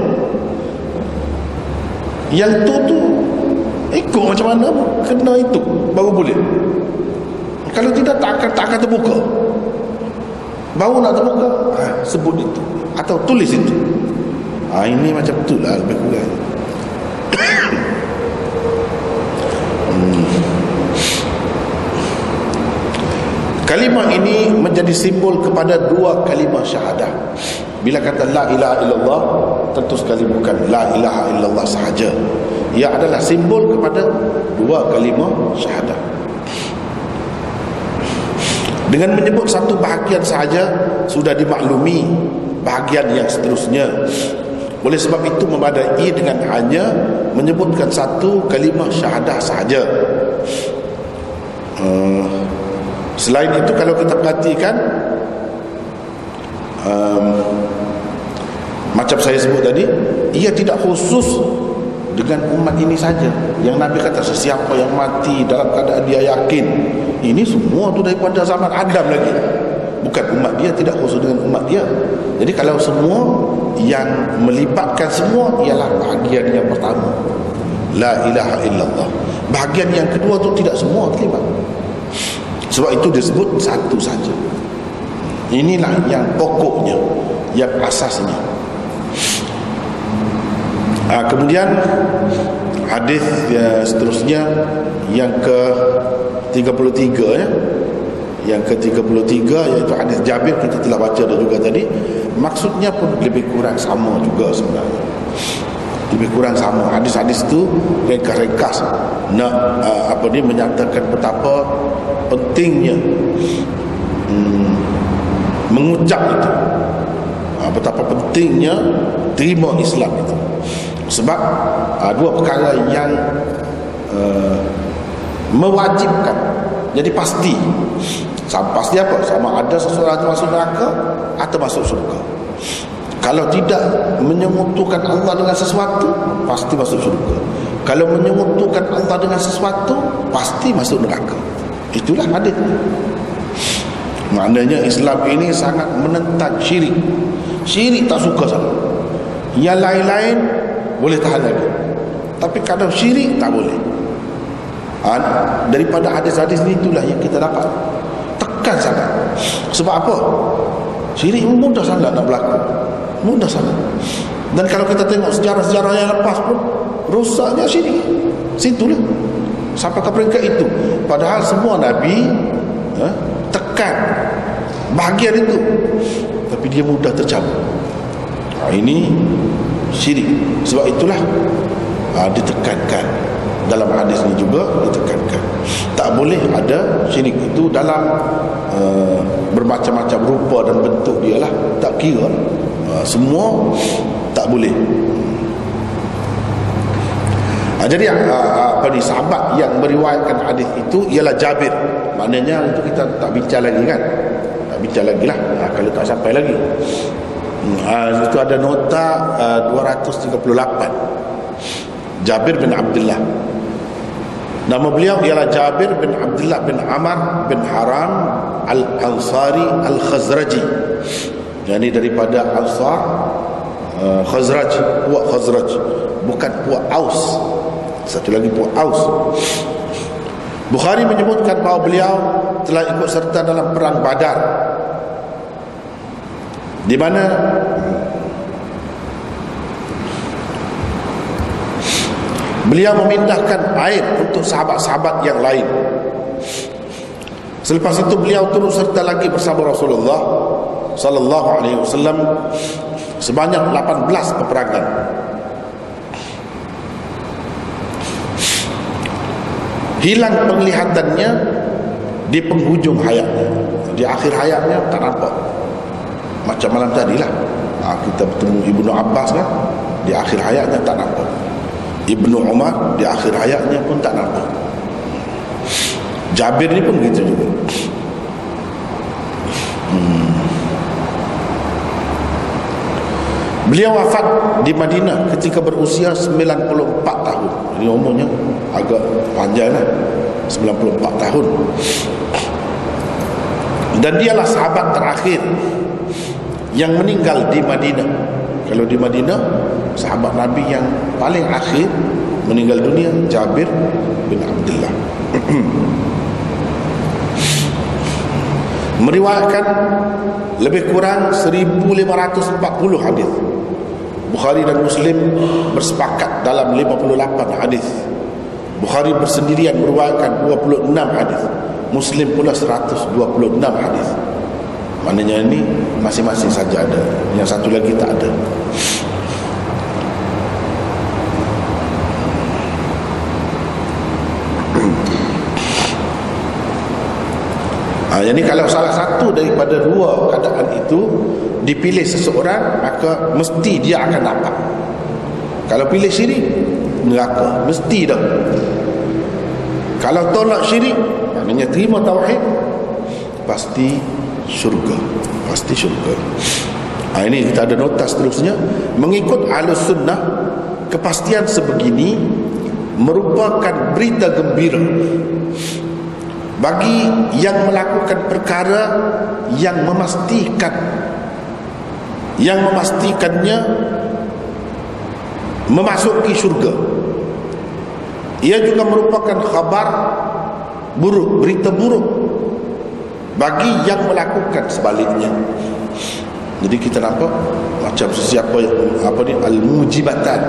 Yang tu tu ikut macam mana kena itu baru boleh. Kalau tidak tak akan, tak akan terbuka. Baru nak terbuka ha, sebut itu atau tulis itu ha, ini macam tu lah lebih kurang. hmm. Kalimah ini menjadi simbol kepada dua kalimah syahadah. Bila kata la ilaha illallah, tentu sekali bukan la ilaha illallah sahaja. Ia adalah simbol kepada dua kalimah syahadah. Dengan menyebut satu bahagian sahaja, sudah dimaklumi bahagian yang seterusnya. Oleh sebab itu memadai dengan hanya menyebutkan satu kalimah syahadah sahaja. Hmm. Selain itu kalau kita perhatikan um, macam saya sebut tadi, ia tidak khusus dengan umat ini saja. Yang Nabi kata sesiapa yang mati dalam keadaan dia yakin, ini semua tu daripada zaman Adam lagi. Bukan umat dia, tidak khusus dengan umat dia. Jadi kalau semua yang melibatkan semua ialah bahagian yang pertama, la ilaha illallah. Bahagian yang kedua tu tidak semua terlibat. Sebab itu disebut satu saja. Inilah yang pokoknya, yang asasnya. Ha, kemudian hadis ya, seterusnya yang ke tiga puluh tiga ya. Yang ke tiga puluh tiga iaitu hadis Jabir, kita telah baca dah juga tadi. Maksudnya pun lebih kurang sama juga sebenarnya. Lebih kurang sama. Hadis-hadis itu ringkas-ringkas nak uh, apa ni menyatakan betapa pentingnya hmm, mengucap itu. Uh, betapa pentingnya terima Islam itu. Sebab uh, dua perkara yang uh, mewajibkan. Jadi pasti. Sama, pasti apa? Sama ada seseorang masuk neraka atau masuk syurga. Kalau tidak menyengutukan Allah dengan sesuatu, pasti masuk syurga. Kalau menyengutukan Allah dengan sesuatu, pasti masuk neraka. Itulah hadis. Maknanya Islam ini sangat menentang syirik. Syirik tak suka sama. Yang lain-lain boleh tahan lagi, tapi kadang syirik tak boleh. ha, Daripada hadis-hadis ni itulah yang kita dapat. Tekan sangat. Sebab apa? Syirik mudah sangat nak berlaku. Mudah sangat. Dan kalau kita tengok sejarah-sejarah yang lepas pun rusaknya syirik. Situlah sampai ke peringkat itu. Padahal semua Nabi eh, tekan bahagian itu, tapi dia mudah tercabut. ha, Ini syirik. Sebab itulah ha, ditekankan dalam hadis ni juga. Ditekankan tak boleh ada syirik itu dalam uh, bermacam-macam rupa dan bentuk dia lah. Tak kira uh, semua tak boleh. uh, Jadi uh, apa ni, sahabat yang meriwayatkan hadis itu ialah Jabir. Maknanya untuk kita tak bincang lagi kan. Tak bincang lagi lah uh, kalau tak sampai lagi. uh, Itu ada nota uh, dua tiga lapan Jabir bin Abdullah. Nama beliau ialah Jabir bin Abdullah bin Amar bin Haram Al-Ansari Al-Khazraji. Jadi daripada Ansar, uh, Khazraj, puak Khazraj, bukan puak Aus. Satu lagi puak Aus. Bukhari menyebutkan bahawa beliau telah ikut serta dalam perang Badar, di mana beliau memindahkan air untuk sahabat-sahabat yang lain. Selepas itu beliau turut serta lagi bersama Rasulullah sallallahu alaihi wasallam sebanyak lapan belas peperangan. Hilang penglihatannya di penghujung hayatnya, di akhir hayatnya tak nampak. Macam malam tadilah kita bertemu Ibn Abbas kan, di akhir hayatnya tak nampak. Ibn Umar di akhir hayatnya pun tak nampak. Jabir ni pun begitu juga. hmm. Beliau wafat di Madinah ketika berusia sembilan puluh empat tahun. Ini umurnya agak panjang lah, sembilan puluh empat tahun. Dan dialah sahabat terakhir yang meninggal di Madinah. Kalau di Madinah, sahabat Nabi yang paling akhir meninggal dunia, Jabir bin Abdullah. Meriwayatkan lebih kurang seribu lima ratus empat puluh hadis. Bukhari dan Muslim bersepakat dalam lima puluh lapan hadis. Bukhari bersendirian meriwayatkan dua puluh enam hadis. Muslim pula seratus dua puluh enam hadis. Maknanya ini masing-masing saja ada, yang satu lagi tak ada. Ha, jadi kalau salah satu daripada dua keadaan itu dipilih seseorang, maka mesti dia akan dapat. Kalau pilih syirik, neraka, mesti dah. Kalau tolak syirik, maknanya terima tauhid, pasti syurga, pasti syurga. Ha, ini kita ada nota seterusnya. Mengikut Ahlus Sunnah, kepastian sebegini merupakan berita gembira bagi yang melakukan perkara yang memastikan yang memastikannya memasuki syurga. Ia juga merupakan khabar buruk, berita buruk bagi yang melakukan sebaliknya. Jadi kita nampak macam sesiapa apa ni, al-mujibatan,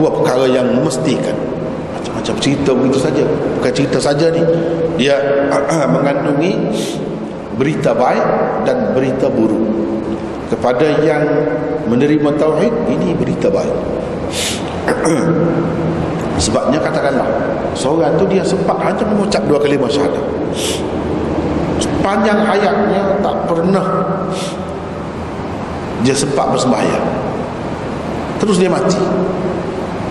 dua perkara yang memastikan. Macam cerita begitu saja, bukan cerita saja ni, dia mengandungi berita baik dan berita buruk. Kepada yang menerima tauhid, ini berita baik. Sebabnya katakanlah seorang tu dia sempat hanya mengucap dua kalimah syahadah, sepanjang hayatnya tak pernah dia sempat bersembahyang, terus dia mati.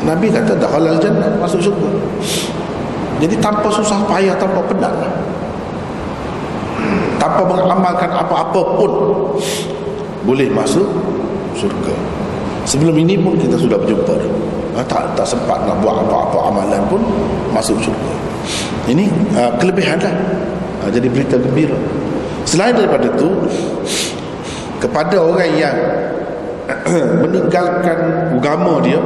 Nabi kata dakhalal jannah, masuk syurga. Jadi tanpa susah payah, tanpa penat, tanpa mengamalkan apa-apa pun boleh masuk syurga. Sebelum ini pun kita sudah berjumpa, ha, tak, tak sempat nak buat apa-apa amalan pun masuk syurga. Ini uh, kelebihan lah. uh, Jadi berita gembira. Selain daripada itu, kepada orang yang meninggalkan agama dia,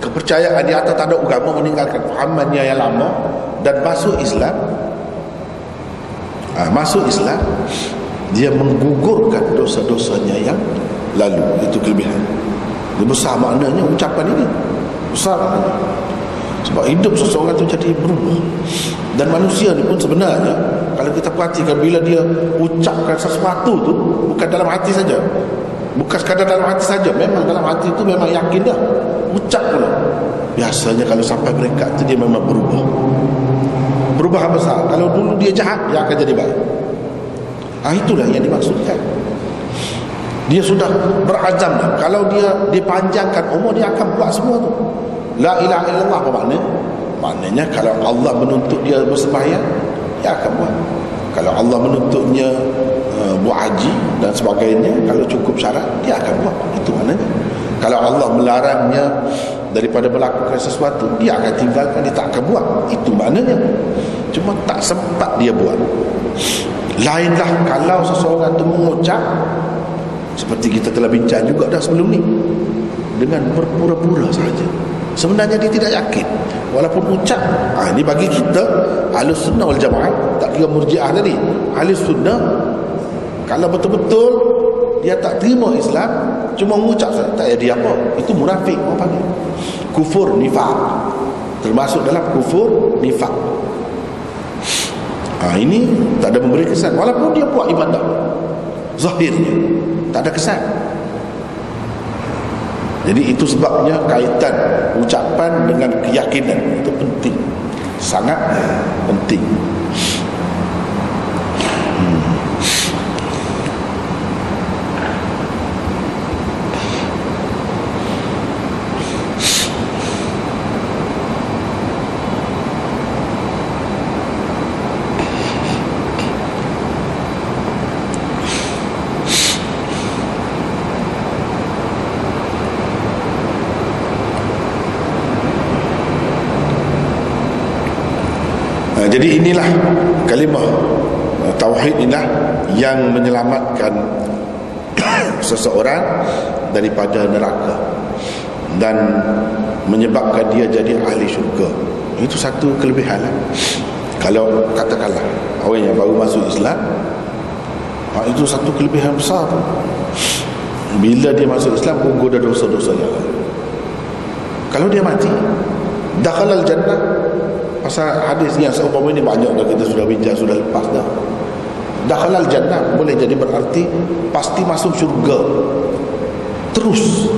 kepercayaan dia atau tak ada agama, meninggalkan fahamannya yang lama dan masuk Islam, ha, masuk Islam, dia menggugurkan dosa-dosanya yang lalu. Itu kelebihan. Dia besar maknanya ucapan ini, besar maknanya. Sebab hidup seseorang itu jadi berubah. Dan manusia ni pun sebenarnya, kalau kita perhatikan, bila dia ucapkan sesuatu tu, bukan dalam hati saja, bukan sekadar dalam hati saja, memang dalam hati itu memang yakin dah, ucap pula. Biasanya kalau sampai mereka tu, dia memang berubah. Berubah besar. Kalau dulu dia jahat, dia akan jadi baik. Ah, itulah yang dimaksudkan. Dia sudah berazam dah, kalau dia dipanjangkan umur, dia akan buat semua tu. La ilaha illallah apa makna? Maknanya kalau Allah menuntut dia bersembahyang, dia akan buat. Kalau Allah menuntutnya uh, buat haji dan sebagainya, kalau cukup syarat, dia akan buat. Itu maknanya. Kalau Allah melarangnya daripada melakukan sesuatu, dia akan tinggalkan, dia tak akan buat. Itu maknanya. Cuma tak sempat dia buat. Lainlah kalau seseorang itu mengucap, seperti kita telah bincang juga dah sebelum ni, dengan berpura-pura sahaja, sebenarnya dia tidak yakin walaupun ucap. Ha, ini bagi kita Ahlus Sunnah wal Jamaah, tak kira Murji'ah tadi, Ahlus Sunnah, kalau betul-betul dia tak terima Islam, cuma mengucap sahaja, tak jadi apa, itu munafik orang panggil. Kufur, nifak, termasuk dalam kufur, nifak. ha, ini tak ada memberi kesan, walaupun dia buat ibadah zahirnya tak ada kesan. Jadi itu sebabnya kaitan ucapan dengan keyakinan itu penting, sangat penting. Jadi inilah kalimah tauhid, inilah yang menyelamatkan seseorang daripada neraka dan menyebabkan dia jadi ahli syurga. Itu satu kelebihan lah. Kalau katakanlah orang yang baru masuk Islam, itu satu kelebihan besar. Bila dia masuk Islam, gugur dosa-dosa yang lain. Kalau dia mati, dakhalal jannah. Pasal hadis yang seumpama ini banyak dah kita sudah bincang, sudah lepas dah. Dakhalal jannah boleh jadi berarti pasti masuk syurga terus,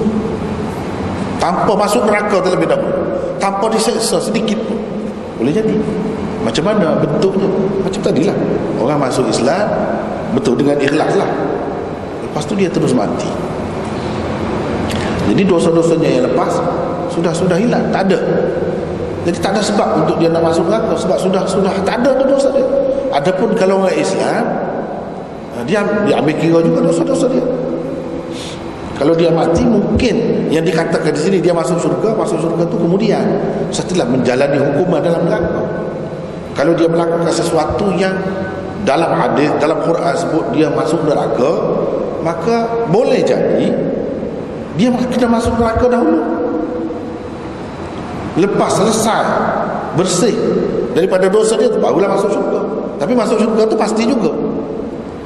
tanpa masuk neraka terlebih dahulu, tanpa diseksa sedikit pun boleh jadi. Macam mana bentuknya? Macam tadilah, orang masuk Islam betul dengan ikhlas lah, lepas tu dia terus mati. Jadi dosa-dosanya yang lepas sudah-sudah hilang, tak ada. Jadi tak ada sebab untuk dia nak masuk neraka, sebab sudah sudah tak ada dosa dia. Adapun kalau orang Islam, dia dia ambil kira juga dosa-dosa dia. Kalau dia mati, mungkin yang dikatakan di sini dia masuk syurga, masuk syurga tu kemudian setelah menjalani hukuman dalam neraka. Kalau dia melakukan sesuatu yang dalam hadis, dalam Quran sebut dia masuk neraka, maka boleh jadi dia kena masuk neraka dahulu. Lepas selesai bersih daripada dosa dia tu, barulah masuk syurga. Tapi masuk syurga tu pasti juga,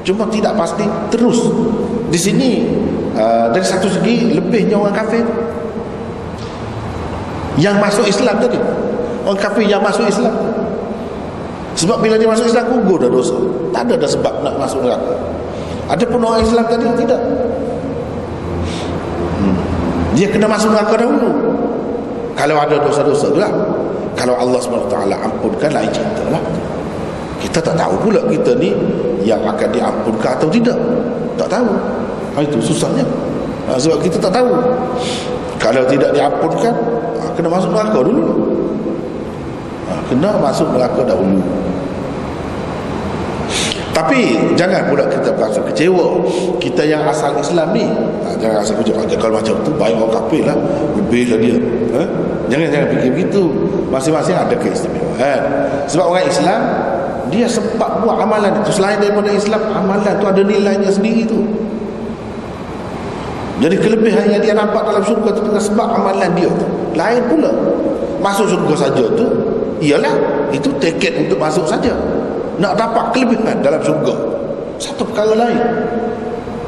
cuma tidak pasti terus. Di sini uh, dari satu segi lebihnya orang kafir yang masuk Islam tadi, orang kafir yang masuk Islam. Sebab bila dia masuk Islam, gugur dah dosa, tak ada dah sebab nak masuk neraka. Adapun orang Islam tadi tidak, hmm. dia kena masuk neraka dahulu. Kalau ada dosa-dosa tu lah, kalau Allah subhanahu wa taala ampunkan, lain cerita lah. Kita tak tahu pula kita ni yang akan diampunkan atau tidak, tak tahu. Ha, itu susahnya, ha, sebab kita tak tahu. Kalau tidak diampunkan, ha, kena masuk neraka dulu, ha, kena masuk neraka dahulu. Tapi jangan pula kita berasa kecewa, kita yang asal Islam ni, ha, jangan asal kecewa. Kalau macam tu baik orang kafir lah, lebih lah dia, ha? Jangan-jangan fikir begitu. Masing-masing ada keistimewaan, ha? Sebab orang Islam dia sempat buat amalan itu. Selain daripada Islam, amalan tu ada nilainya sendiri tu. Jadi kelebihan yang dia nampak dalam syurga tu dengan sebab amalan dia tu. Lain pula masuk syurga saja tu, iyalah itu tiket untuk masuk saja. Nak dapat kelebihan dalam syurga satu perkara lain.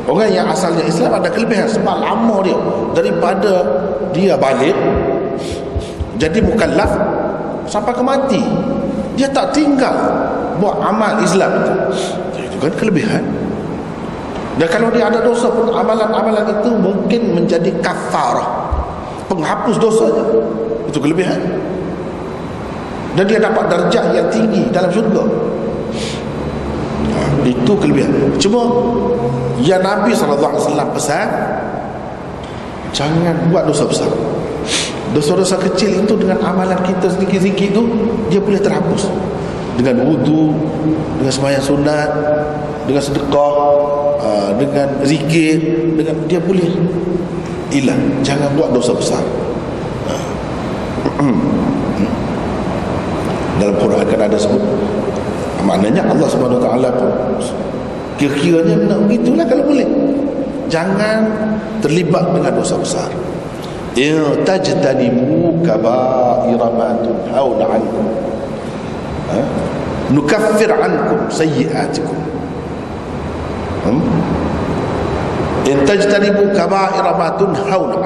Orang yang asalnya Islam ada kelebihan sebab lama dia, daripada dia balik jadi mukallaf sampai ke mati, dia tak tinggal buat amal Islam itu. Itu kan kelebihan. Dan kalau dia ada dosa pun, amalan-amalan itu mungkin menjadi kafarah, penghapus dosanya. Itu kelebihan. Dan dia dapat darjah yang tinggi dalam syurga. Itu kelebihan. Cuma yang Nabi sallallahu alaihi wasallam pesan, jangan buat dosa besar. Dosa-dosa kecil itu dengan amalan kita sedikit-sedikit tu, dia boleh terhapus. Dengan wudu, dengan sembahyang sunat, dengan sedekah, dengan zikir, dengan dia boleh hilang. Jangan buat dosa besar. Dalam Quran kan ada sebut, maknanya Allah subhanahu wa taala pun kira-kiranya nak begitulah kalau boleh. Jangan terlibat dengan dosa besar. Irtajtanibu kaba'ira ma tunhauna ankum nukaffir ankum sayyi'atikum. Irtajtanibu kaba'ira ma tunhauna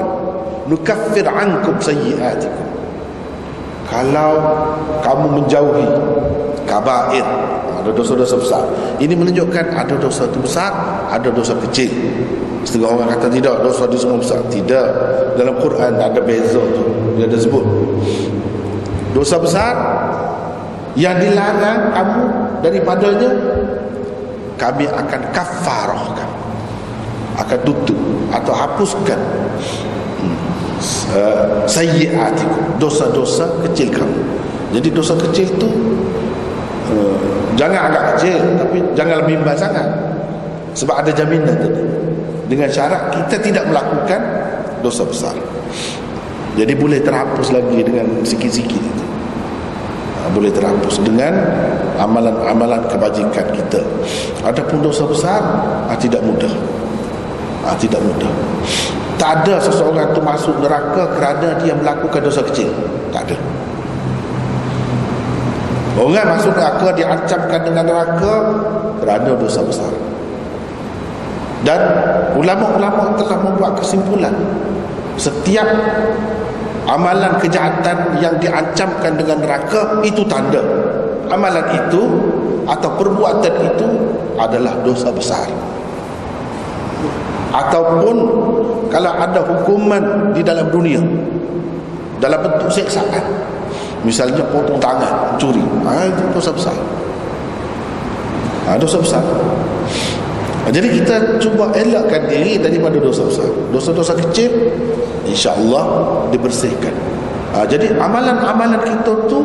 nukaffir ankum sayyi'atikum. kalau kamu menjauhi kabair, ada dosa-dosa besar. Ini menunjukkan ada dosa itu besar, ada dosa kecil. Setengah orang kata tidak, dosa itu semua besar. Tidak, dalam Quran ada beza tu. Dia ada sebut dosa besar yang dilarang kamu daripadanya, kami akan kafarahkan, akan tutup atau hapuskan uh, sayyi'atikum, dosa-dosa kecil kamu. Jadi dosa kecil tu uh, jangan agak kecil, tapi jangan lebih bimbang sangat, sebab ada jaminan tadi, dengan syarat kita tidak melakukan dosa besar. Jadi boleh terhapus lagi dengan sikit-sikit itu, boleh terhapus dengan amalan-amalan kebajikan kita. Adapun dosa besar ah, tidak mudah, ah, tidak mudah. Tak ada seseorang tu masuk neraka kerana dia melakukan dosa kecil. Tak ada orang masuk neraka diancamkan dengan neraka kerana dosa besar. Dan ulama-ulama telah membuat kesimpulan, setiap amalan kejahatan yang diancamkan dengan neraka itu tanda amalan itu atau perbuatan itu adalah dosa besar. Ataupun kalau ada hukuman di dalam dunia dalam bentuk siksaan, misalnya potong tangan, curi, ha, itu dosa besar, ha, dosa besar. Jadi kita cuba elakkan diri daripada dosa besar. Dosa-dosa kecil insya-Allah dibersihkan. Ha, jadi amalan-amalan kita tu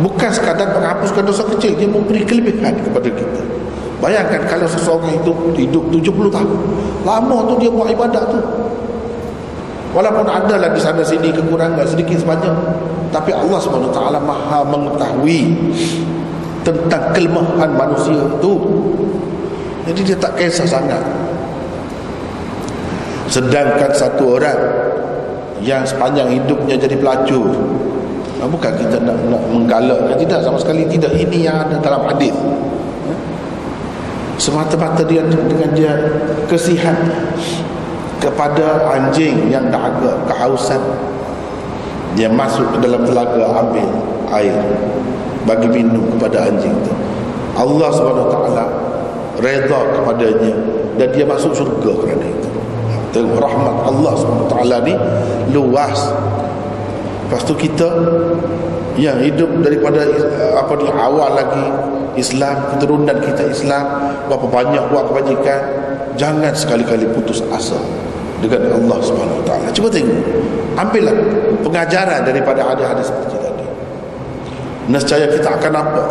bukan sekadar menghapuskan dosa kecil, dia memberi kelebihan kepada kita. Bayangkan kalau seseorang itu hidup tujuh puluh tahun, lama tu dia buat ibadat tu. Walaupun adalah di sana sini kekurangan sedikit sebanyak, tapi Allah subhanahu wa taala Maha mengetahui tentang kelemahan manusia itu. Jadi dia tak kisah sangat. Sedangkan satu orang yang sepanjang hidupnya jadi pelacur, bukan kita nak, nak menggalakkan, tidak, sama sekali tidak. Ini yang ada dalam hadis. Semata-mata dia dengan dia kesihan kepada anjing yang dah agak kehausan, dia masuk ke dalam telaga ambil air bagi minum kepada anjing itu, Allah subhanahu wa taala redha kepadanya dan dia masuk syurga kerana itu. Tengok rahmat Allah subhanahu wa taala ni luas. Lepas tu kita yang hidup daripada apa ni, awal lagi Islam, keturunan kita Islam, berapa banyak buat kebajikan, jangan sekali-kali putus asa dengan Allah subhanahu wa taala. Cuba tengok, ambillah pengajaran daripada hadis-hadis seperti tadi. Nescaya kita akan apa?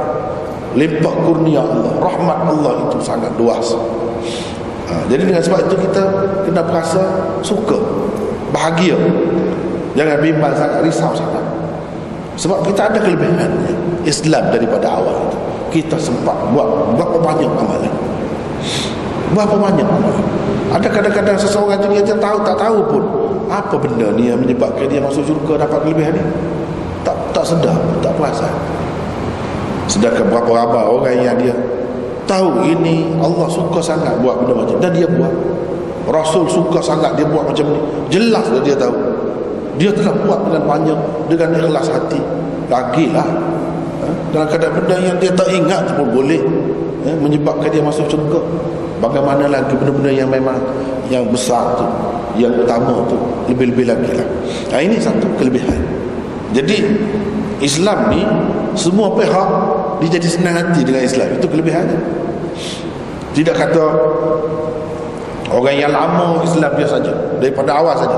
Limpah kurnia Allah, rahmat Allah itu sangat luas. Ha, jadi dengan sebab itu kita kena perasa suka, bahagia, jangan bimbang sangat, risau sangat, sebab kita ada kelebihan Islam daripada awal itu. Kita sempat buat berapa banyak amalan, berapa banyak amalan. Ada kadang-kadang seseorang juga dia tahu tak tahu pun apa benda ni yang menyebabkan dia masuk syurga, dapat kelebihan ni, tak tak sedar, tak perasan. Sedangkan berapa ramai orang yang dia tahu ini Allah suka sangat buat benda macam dan dia buat, Rasul suka sangat dia buat macam ni, jelas dah dia tahu, dia telah buat dengan banyak, dengan ikhlas hati. Lagilah eh, dalam keadaan benda yang dia tak ingat pun boleh eh, menyebabkan dia masuk syurga. Bagaimana lagi benda-benda yang memang yang besar tu, yang utama tu, lebih-lebih lagi lah. Nah, ini satu kelebihan. Jadi Islam ni semua pihak dia jadi senang hati dengan Islam, itu kelebihannya. Tidak kata orang yang lama Islam dia saja, daripada awal saja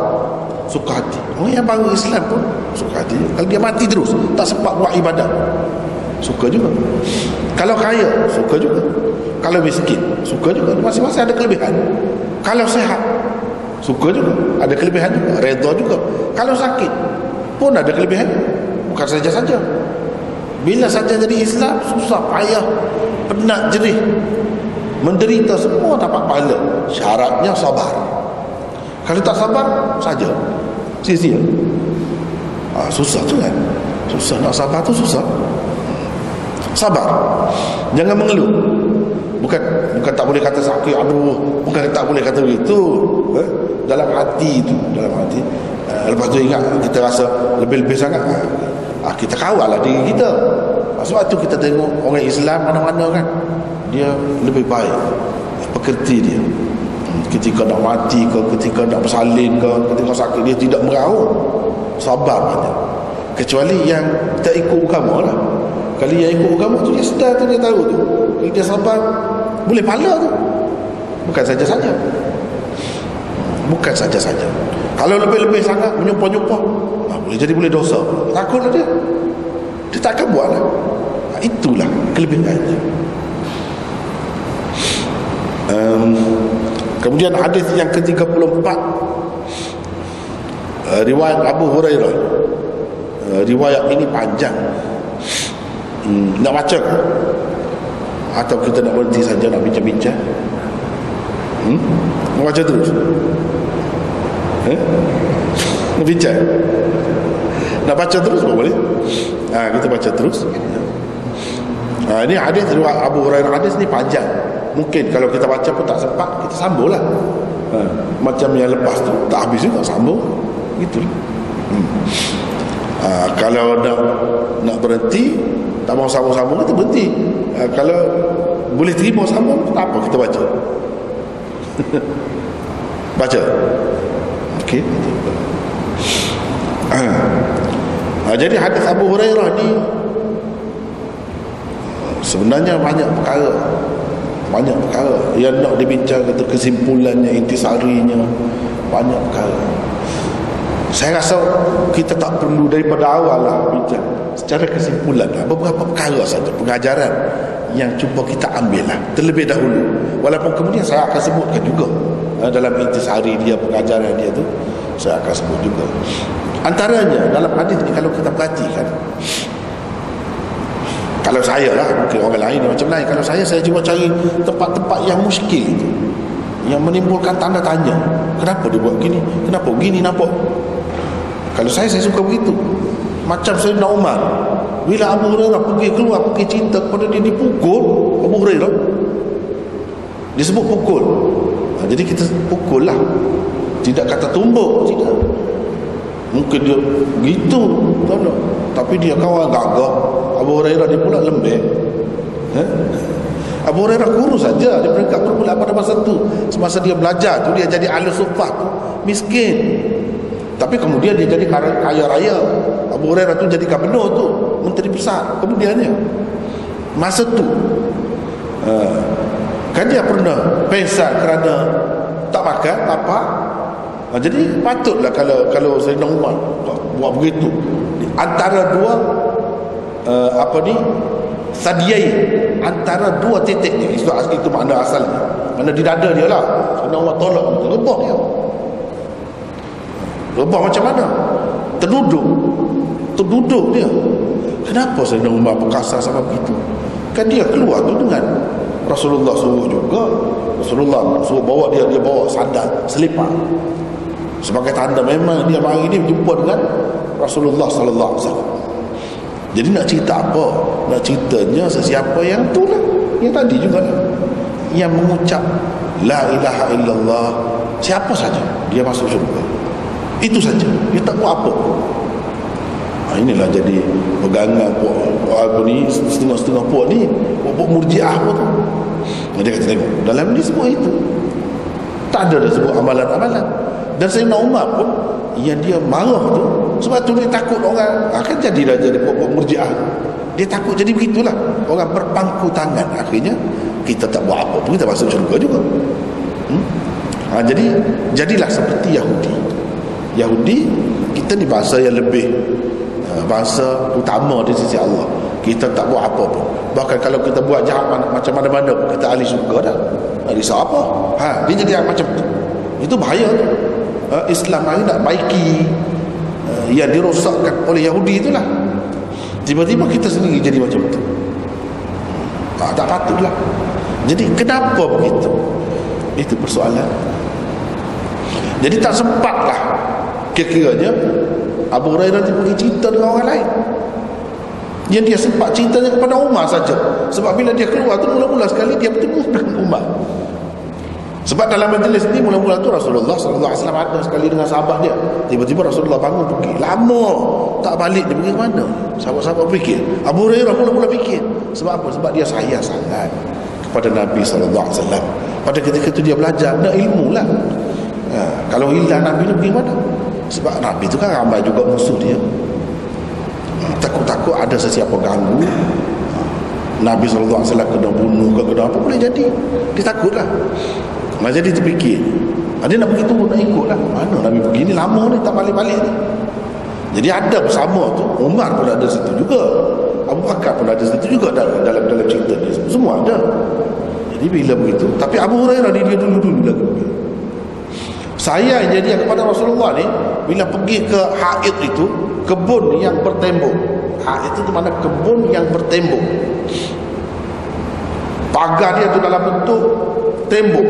suka hati. Orang yang baru Islam pun suka hati. Kalau dia mati terus tak sempat buat ibadat, suka juga. Kalau kaya, suka juga. Kalau miskin, suka juga. Masing-masing ada kelebihan. Kalau sihat, suka juga, ada kelebihan juga, redha juga. Kalau sakit pun ada kelebihan, bukan saja-saja. Bila saja jadi Islam, susah payah, penat jerih, menderita, semua dapat pahala. Syaratnya sabar. Kalau tak sabar saja, sia-sia. Ha, susah tu kan, susah nak sabar tu susah. Sabar, jangan mengeluh. Bukan bukan tak boleh kata sakit, aduh, bukan tak boleh kata begitu. Eh? Dalam hati itu, dalam hati Lepas tu ingat kita rasa lebih-lebih sangat, ha, kita kawal lah diri kita. Sebab tu kita tengok orang Islam mana-mana kan, dia lebih baik pekerti dia. Ketika nak mati ke, ketika nak bersalin ke, ketika sakit, dia tidak meraung, sabar banyak. Kecuali yang tak ikut agama lah. Kalau yang ikut agama tu, dia sedar tu, dia tahu tu, kalau dia sabar boleh pahala tu. Bukan saja-saja, bukan saja-saja. Kalau lebih-lebih sangat menyumpah-nyumpah, ha, boleh jadi boleh dosa. Takutlah dia, dia tak akan buat lah. Ha, itulah kelebihannya. Um, kemudian hadis yang ke tiga puluh empat, uh, riwayat Abu Hurairah. Uh, riwayat ini panjang. Hmm, nak baca ke? Atau kita nak berhenti saja nak bincang-bincang? Hmm? Nak baca terus? Eh? Nak bincang? Nak baca terus pun boleh? Ha, kita baca terus. Ha, ini hadis riwayat Abu Hurairah. Hadis ni panjang, mungkin kalau kita baca pun tak sempat, kita sambung lah. Ha, macam yang lepas tu tak habis juga, sambung gitu. hmm. Ha, kalau nak nak berhenti, tak mau sambung-sambung, kita berhenti. Ha, kalau boleh terima sambung, tak apa, kita baca. Baca. Okey. Ha. Ha, jadi hadis Abu Hurairah ni sebenarnya banyak perkara, banyak perkara yang nak dibincang, kata kesimpulannya, intisarinya, banyak perkara. Saya rasa kita tak perlu daripada awal lah bincang secara kesimpulan lah. Beberapa perkara saja, pengajaran yang cuba kita ambil lah terlebih dahulu, walaupun kemudian saya akan sebutkan juga dalam intisari dia, pengajaran dia tu saya akan sebut juga. Antaranya dalam hadis ni, kalau kita perhatikan, kalau saya lah, mungkin orang lain macam lain, kalau saya, saya cuba cari tempat-tempat yang muskil itu, yang menimbulkan tanda tanya. Kenapa dia buat gini? Kenapa gini nampak? Kalau saya, saya suka begitu. Macam Sayyidina Umar, bila Abu Hurairah pergi keluar, pergi cinta kepada dia, dipukul Abu Hurairah, disebut pukul. Ha, jadi kita pukul lah, tidak kata tumbuk, tidak. Mungkin dia begitu, tapi dia kawan gagah. Abu Hurairah dia pula lembek. Ha? Abu Hurairah kurus saja. Dia peringkat bermula pada masa tu, semasa dia belajar tu, dia jadi ahli sufah tu, miskin. Tapi kemudian dia jadi kaya raya. Abu Hurairah tu jadi gubernur tu, menteri besar kemudiannya. Masa tu ha, kan dia pernah pingsan kerana tak makan apa. Ha, jadi patutlah kalau kalau Sayyidina Umar buat begitu. Antara dua uh, apa ni? Sadiyai, antara dua titik ni. Itu itu makna asalnya. Mana di dada dia lah. Sayyidina Umar tolak, rebah dia. Rebah macam mana? Terduduk. Terduduk dia. Kenapa Sayyidina Umar berkasar sampai begitu? Kan dia keluar tu dengan Rasulullah suruh juga. Rasulullah suruh bawa dia, dia bawa sandal, selipar, sebagai tanda memang dia hari ini berjumpa dengan Rasulullah sallallahu alaihi wasallam. Jadi nak cerita apa? Nak ceritanya sesiapa yang tu lah, yang tadi juga lah, yang mengucap la ilaha illallah, siapa saja dia masuk syurga. Itu saja, dia tak buat apa. Ha, inilah jadi pegangan puak, apa ni, setengah-setengah puak ni, puak murjiah pun tu. Dia kata tengok dalam ni semua itu tak ada, dah sebut amalan-amalan. Dan Sayyidina Umar pun yang dia marah tu, sebab tu dia takut orang akan jadilah jadi puak-puak murjiah. Dia takut jadi begitulah, orang berpangku tangan. Akhirnya kita tak buat apa pun, kita masuk syurga juga. hmm? Ha, jadi jadilah seperti Yahudi. Yahudi kita ni bahasa yang lebih, bahasa utama di sisi Allah. Kita tak buat apa pun, bahkan kalau kita buat jahat macam mana-mana pun, kita ahli syurga dah, tak risau apa. Ha, dia jadi macam tu. Itu bahaya tu. Ha, Islam hari nak baiki uh, yang dirosakkan oleh Yahudi itulah. Tiba-tiba kita sendiri jadi macam tu. Ha, tak patutlah. Jadi kenapa begitu? Itu persoalan. Jadi tak sempatlah kira-kiranya Abu Hurairah tu pergi cerita dengan orang lain. Yang dia sempat ceritanya kepada Umar saja. Sebab bila dia keluar tu, mula-mula sekali dia bertemu dengan Umar. Sebab dalam majlis ni mula-mula tu Rasulullah sallallahu alaihi wasallam ada sekali dengan sahabat dia. Tiba-tiba Rasulullah bangun pergi. Lama tak balik, dia pergi mana? Sahabat-sahabat fikir. Abu Hurairah mula-mula fikir. Sebab apa? Sebab dia sayang sangat kepada Nabi sallallahu alaihi wasallam. Pada ketika itu dia belajar, nak ilmu lah. Ha, kalau hilang Nabi ni pergi mana? Sebab Nabi tu kan ramai juga musuh dia. Takut-takut ada sesiapa ganggu Nabi sallallahu alaihi wasallam, kena bunuh ke kena apa, boleh jadi dia takutlah. Nah, jadi terfikir dia nak pergi turun, nak ikut lah mana Nabi pergi ni, lama ni tak balik-balik ni. Jadi ada bersama tu Umar pun ada situ juga, Abu Bakar pun ada situ juga dalam dalam, dalam cerita ni, semua ada. Jadi bila begitu, tapi Abu Hurairah dia dulu-dulu lagi pergi. Saya jadi kepada Rasulullah ni bila pergi ke haid itu, kebun yang bertembok. Haid itu mana kebun yang bertembok. Pagar dia tu dalam bentuk tembok.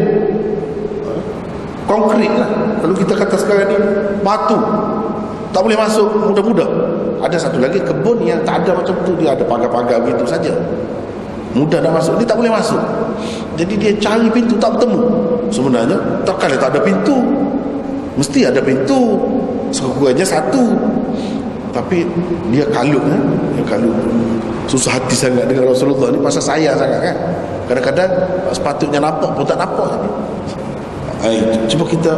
Konkrit lah. Kalau kita kata sekarang ni batu. Tak boleh masuk muda-muda. Ada satu lagi kebun yang tak ada macam tu, dia ada pagar-pagar begitu saja. Mudah nak masuk, dia tak boleh masuk. Jadi dia cari pintu tak bertemu. Sebenarnya takkan dia tak ada pintu, mesti ada pintu, sekurang-kurangnya satu. Tapi dia kalut kan? Dia kalut, susah hati sangat dengan Rasulullah ni, pasal sayang sangat kan. Kadang-kadang sepatutnya nampak pun tak nampak. Ay, cuba kita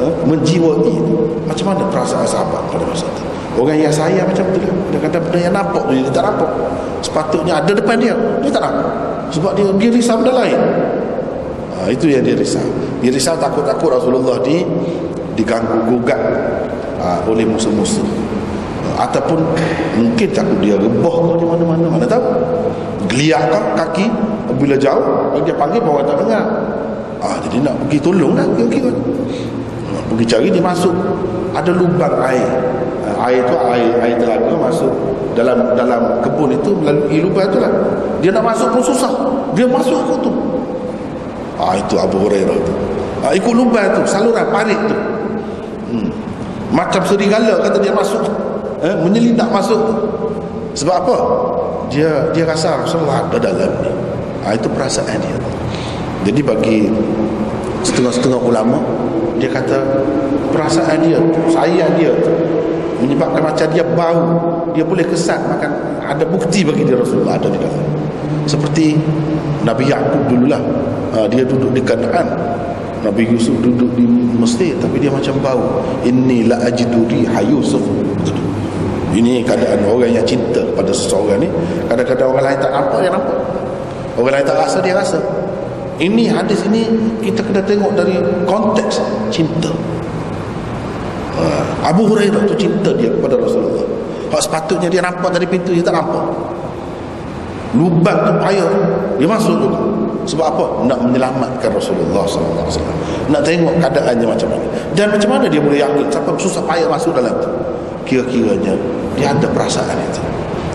eh, menjiwai macam mana perasaan sahabat pada masa itu. Orang yang sayang macam tu kan? Kadang-kadang benda yang nampak tu dia tak nampak, sepatutnya ada depan dia, dia tak nampak. Sebab dia, dia risau benda lain. Ha, itu yang dia risau. Dia risau takut-takut Rasulullah di diganggu-gugat ha, oleh musuh-musuh. Ha, ataupun mungkin takut dia rebah ke mana-mana, mana tahu. Geliakkan kaki bila jauh, dia panggil orang tak dengar. Ha, jadi nak pergi tolonglah, okey kan. Ha, pergi cari, dia masuk. Ada lubang air. Ha, air tu air air telaga masuk dalam dalam kebun itu, melalui lubang itulah. Dia nak masuk pun susah. Dia masuk aku tu. Ah, itu Abu Hurairah tu. Ah, ikut lubang tu, saluran parit tu. Hmm. Macam serigala kata dia masuk. Eh, menyelinap masuk tu. Sebab apa? Dia dia rasa Rasulullah ada dalam ni. Ah, itu perasaan dia. Jadi bagi setengah-setengah ulama, dia kata perasaan dia, sayang dia menyebabkan macam dia bau, dia boleh kesan, maka ada bukti bagi dia Rasulullah ada di dalam. Seperti Nabi Yaqub dululah, ha, dia duduk di Kanaan, Nabi Yusuf duduk di Mesir, tapi dia macam bau. Inni la ajiduri hayusuf. Ini keadaan orang yang cinta pada seseorang ni. Kadang-kadang orang lain tak nampak, dia nampak. Orang lain tak rasa, dia rasa. Ini hadis ini kita kena tengok dari konteks cinta. ha, Abu Hurairah tu cinta dia kepada Rasulullah. Hak sepatutnya dia nampak dari pintu, dia tak nampak. Lubang tu air, dia masuk tu. Sebab apa? Nak menyelamatkan Rasulullah sallallahu alaihi wasallam, nak tengok keadaannya macam mana dan macam mana dia boleh yakin sampai susah payah masuk dalam tu. Kira-kiranya dia ada perasaan itu.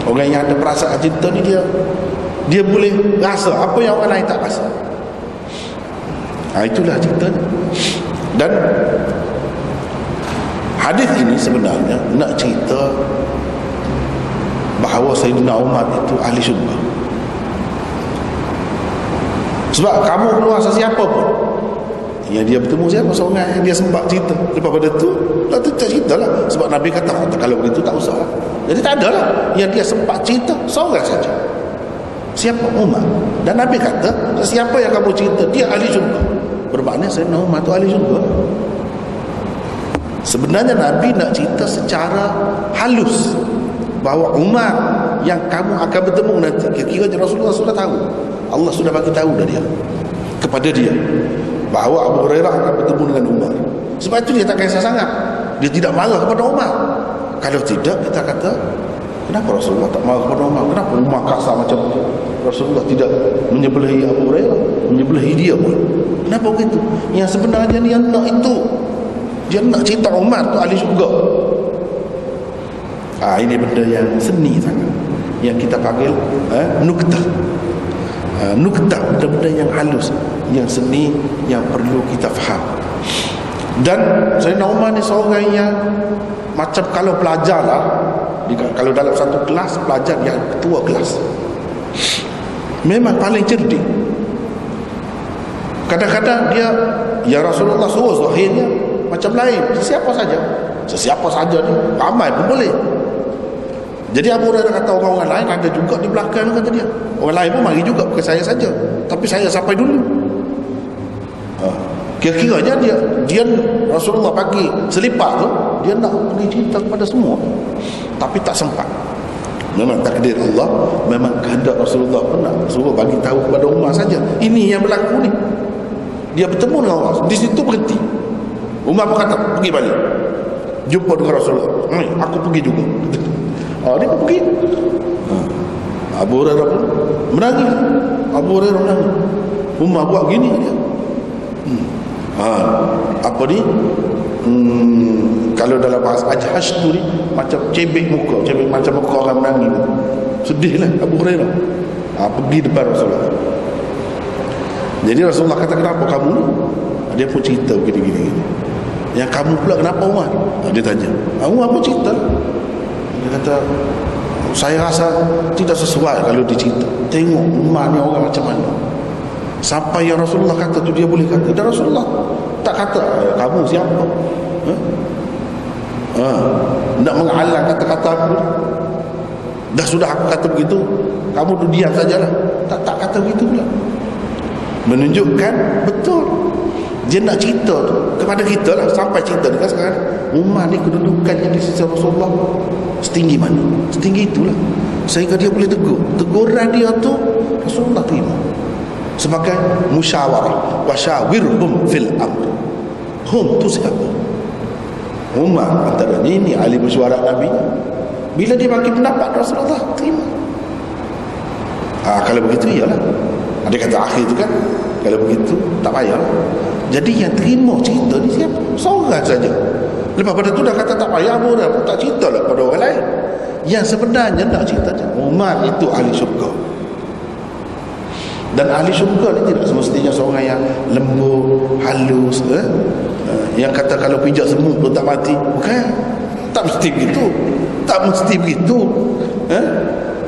Orang yang ada perasaan cinta ni, dia dia boleh rasa apa yang orang lain tak rasa. Ha, itulah cinta ni. Dan hadis ini sebenarnya nak cerita bahawa Sayyidina Umar itu ahli syurga. Sebab kamu keluar sesiapa pun yang dia bertemu, siapa seorang yang dia sempat cerita. Lepas pada tu, dah tu tak cerita lah. Sebab Nabi kata, kalau begitu tak usah lah. Jadi tak ada lah yang dia sempat cerita, seorang saja. Siapa? Umar. Dan Nabi kata, siapa yang kamu cerita, dia ahli syurga. Bermakna Sayyidina Umar tu ahli syurga. Sebenarnya Nabi nak cerita secara halus bahawa Umar yang kamu akan bertemu nanti, kira-kira Rasulullah sudah tahu. Allah sudah bagi tahu dah dia, kepada dia, bahawa Abu Hurairah akan bertemu dengan Umar. Sebab itu dia tak kisah sangat. Dia tidak marah kepada Umar. Kalau tidak, kita kata, kenapa Rasulullah tak marah kepada Umar? Kenapa Umar kasar macam tu? Rasulullah tidak menyebelahi Abu Hurairah, menyebelahi dia pun. Kenapa begitu? Yang sebenarnya dia nak itu, dia nak cerita Umar tu ahli syurga. Ah, ini benda yang seni sangat, yang kita panggil eh, nuktah. Uh, nuktah, benda-benda yang halus, yang seni, yang perlu kita faham. Dan Sayyidina Umar ni seorang yang macam kalau pelajar lah, kalau dalam satu kelas, pelajar yang ketua kelas memang paling cerdik. Kadang-kadang dia, ya Rasulullah, suruh zahirnya macam lain, sesiapa saja. Sesiapa saja ni, ramai pun boleh. Jadi Abu Hurairah kata orang-orang lain ada juga di belakang, kata dia. Orang lain pun mari juga, bukan saya saja. Tapi saya sampai dulu. Ha. Kira-kiranya dia, dia Rasulullah pagi selipat tu, dia nak pergi cerita kepada semua. Tapi tak sempat. Memang takdir Allah, memang kehendak Rasulullah pun nak suruh bagi tahu kepada Umar saja. Ini yang berlaku ni. Dia bertemu dengan Allah. Di situ berhenti. Umar pun kata, pergi balik. Jumpa dengan Rasulullah. Hmm, aku pergi juga. Oh, dia pun pergi. Hmm. Abu Hurairah pun menangis. Abu Hurairah menangis. Umar buat gini dia. Hmm. Ha, apa ni? Hmm, kalau dalam bahasa ajhash tu ni, macam cebek muka. Cebek macam muka orang menangis. Sedih lah Abu Hurairah. Ha, pergi depan Rasulullah. Jadi Rasulullah kata, kenapa kamu ni? Dia pun cerita begini-gini. Yang kamu pula kenapa Umar? Dia tanya. Umar pun cerita. Dia kata, saya rasa tidak sesuai kalau dia cerita. Tengok Umar ni orang macam mana. Sampai yang Rasulullah kata tu dia boleh kata. Dan Rasulullah tak kata, kamu siapa? Ha? Ha. Nak mengalang kata-kata aku. Dah sudah aku kata begitu, kamu tu diam sajalah. Tak, tak kata begitu pula. Menunjukkan betul dia nak cerita tu kepada kita lah. Sampai cerita dekat sekarang, Umar ni kedudukannya di sisi Rasulullah setinggi mana? Setinggi itulah, sehingga dia boleh tegur. Teguran dia tu Rasulullah terima sebagai musyawarah. Wasyawirhum fil amr. Hum tu siapa? Umar antaranya. Ini ahli mesyuarat Nabi. Bila dia bagi pendapat, Rasulullah terima. Ha, kalau begitu iyalah. Ada kata akhir tu kan. Kalau begitu tak payah. Jadi yang terima cerita ni siapa? Seorang saja. Lepas pada tu dah kata tak payah, Abu Hurairah pun tak cerita lah pada orang lain. Yang sebenarnya nak cerita je, Umar itu ahli syurga. Dan ahli syurga ni tidak semestinya seorang yang lembut, halus, eh? yang kata kalau pijak semut pun tak mati. Bukan. Tak mesti begitu. Tak mesti begitu. Eh?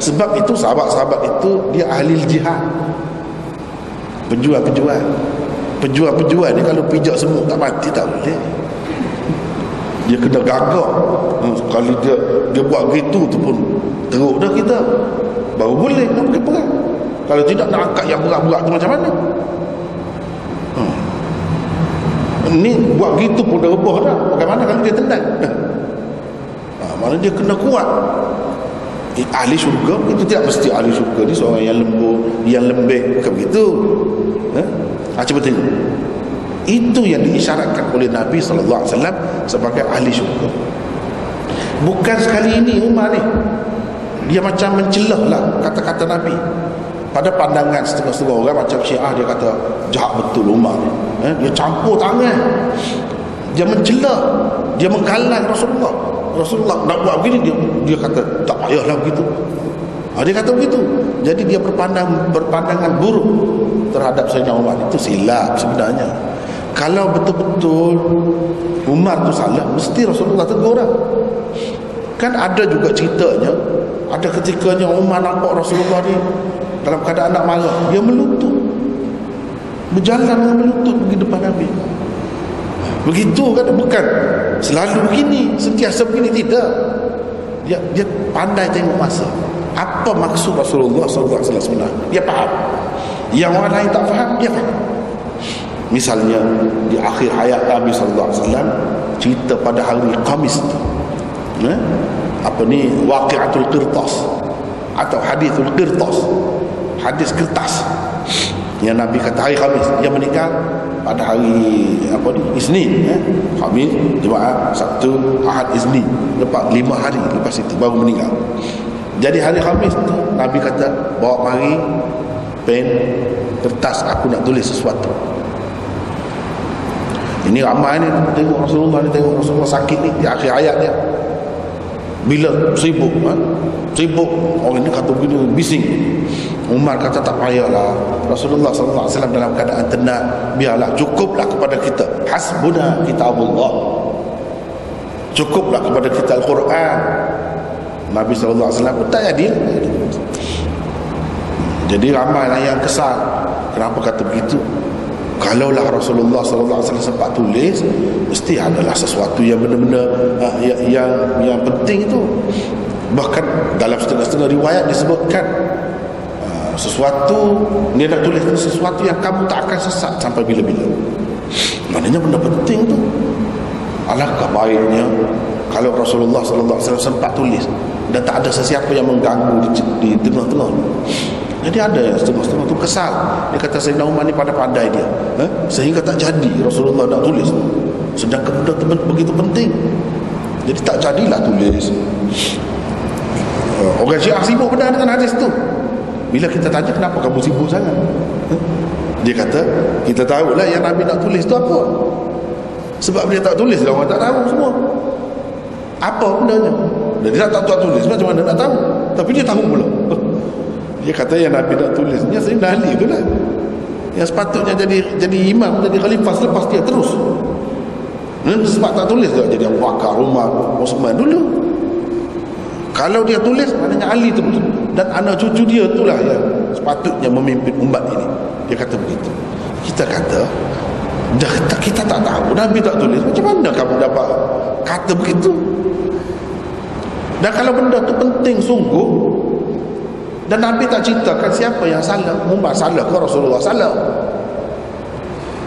Sebab itu sahabat-sahabat itu dia ahli jihad. Penjual-penjual Penjual-penjual ni kalau pijak semut tak mati tak boleh. Dia kena gagak. Sekali dia dia buat gitu tu pun teruk dah kita. Baru boleh nak pergi perang. Kalau tidak nak angkat yang berat-berat tu macam mana? Hmm. Ni buat gitu pun dah rebah dah. Bagaimana kalau dia tendang? Ha, mana dia kena kuat. Ahli syurga itu tidak mesti ahli syurga ni seorang yang lembut, yang lembek, bukan begitu. Ha? Ha, cuba tengok. Itu yang diisyaratkan oleh Nabi sallallahu alaihi wasallam sebagai ahli syurga. Bukan sekali ini Umar ni dia macam mencelah lah kata-kata Nabi. Pada pandangan setengah-setengah orang macam Syiah, dia kata jahat betul Umar. Ha? Dia campur tangan, dia mencelah, dia menggalang Rasulullah. Rasulullah nak buat begini, dia dia kata tak payahlah begitu. Ha, dia kata begitu. Jadi dia berpandang berpandangan buruk terhadap Sayyidina Umar. Itu silap sebenarnya. Kalau betul-betul Umar tu salah, mesti Rasulullah tegur dah. Kan ada juga ceritanya, ada ketikanya Umar nampak Rasulullah ni dalam keadaan nak marah, dia melutut. Berjalan melutut pergi depan Nabi. Begitu kan? Bukan selalu begini, sentiasa begini, tidak. Dia dia pandai tengok masa. Apa maksud Rasulullah sallallahu alaihi wasallam sebenarnya? Dia faham. Yang orang lain tak faham, dia faham. Misalnya di akhir hayat Nabi sallallahu alaihi wasallam, cerita pada hari Khamis tu, eh? apa ni, waqi'atul qirtas atau hadithul qirtas, hadis kertas, yang Nabi kata hari Khamis dia meninggal. Pada hari apa ni, Isnin, eh? Khamis, Jumaat, Sabtu, Ahad, Isnin. Lepas lima hari lepas itu baru meninggal. Jadi hari Khamis tu Nabi kata, bawa mari pen, kertas, aku nak tulis sesuatu. Ini ramai ni tengok Rasulullah ni, tengok Rasulullah sakit ni. Di akhir ayat dia, bila sibuk, ha? sibuk orang ni kata begini, bising. Umar kata tak payahlah, Rasulullah sallallahu alaihi wasallam dalam keadaan tenang, biarlah, cukuplah kepada kita hasbuna kitabullah, cukuplah kepada kita Al-Quran. Nabi sallallahu alaihi wasallam tak adil. Jadi ramai lah yang kesal, kenapa kata begitu. Kalaulah Rasulullah sallallahu alaihi wasallam sempat tulis, mesti adalah sesuatu yang benar-benar uh, yang, yang yang penting itu. Bahkan dalam setengah-setengah riwayat disebutkan uh, sesuatu, dia nak tulis sesuatu yang kamu tak akan sesat sampai bila-bila. Maknanya benda penting tu. Alangkah baiknya kalau Rasulullah sallallahu alaihi wasallam sempat tulis dan tak ada sesiapa yang mengganggu di, di tengah-tengah. Jadi ada setengah-setengah tu kesal, dia kata Sayyidina Umar ni pandai-pandai dia, eh? sehingga tak jadi Rasulullah nak tulis, sedangkan benda begitu penting. Jadi tak jadilah tulis. Orang Syiah sibuk benar dengan hadis tu. Bila kita tanya, kenapa kamu sibuk sangat? Eh? Dia kata, kita tahulah yang Nabi nak tulis tu apa. Sebab dia tak tulis, orang tak tahu semua apa benarnya. Dan dia tak tahu tulis, macam mana nak tahu? Tapi dia tahu pula. Dia kata yang Nabi nak tulisnya Sayyidina Ali tu lah, yang sepatutnya jadi jadi imam, jadi khalifah selepas dia terus. Dan sebab tak tulis dia jadi Abu Bakar, Umar, Uthman dulu. Kalau dia tulis, maknanya Ali terus. Dan anak cucu dia itulah yang sepatutnya memimpin umat ini. Dia kata begitu. Kita kata, dah, kita tak tahu Nabi tak tulis, macam mana kamu dapat kata begitu? Dan kalau benda tu penting sungguh dan Nabi tak ceritakan, siapa yang salah? Umar salah ke Rasulullah salah?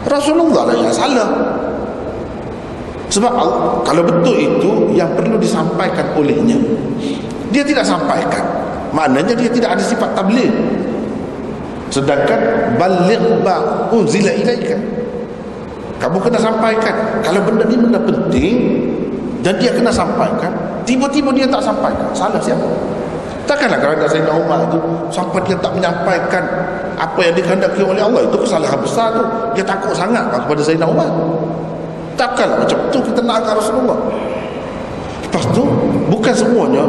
Rasulullah lah yang salah. Sebab kalau betul itu yang perlu disampaikan olehnya, dia tidak sampaikan, maknanya dia tidak ada sifat tabligh. Sedangkan baligh ma unzila ilaika, kamu kena sampaikan. Kalau benda ni benda penting dan dia kena sampaikan, tiba-tiba dia tak sampaikan, salah siapa? Takkanlah kerana Sayyidina Umar itu sampai dia tak menyampaikan apa yang dikehendaki oleh Allah, itu kesalahan besar tu. Dia takut sangat kepada Sayyidina Umar. Takkanlah macam tu kita nak agak Rasulullah. Lepas tu bukan semuanya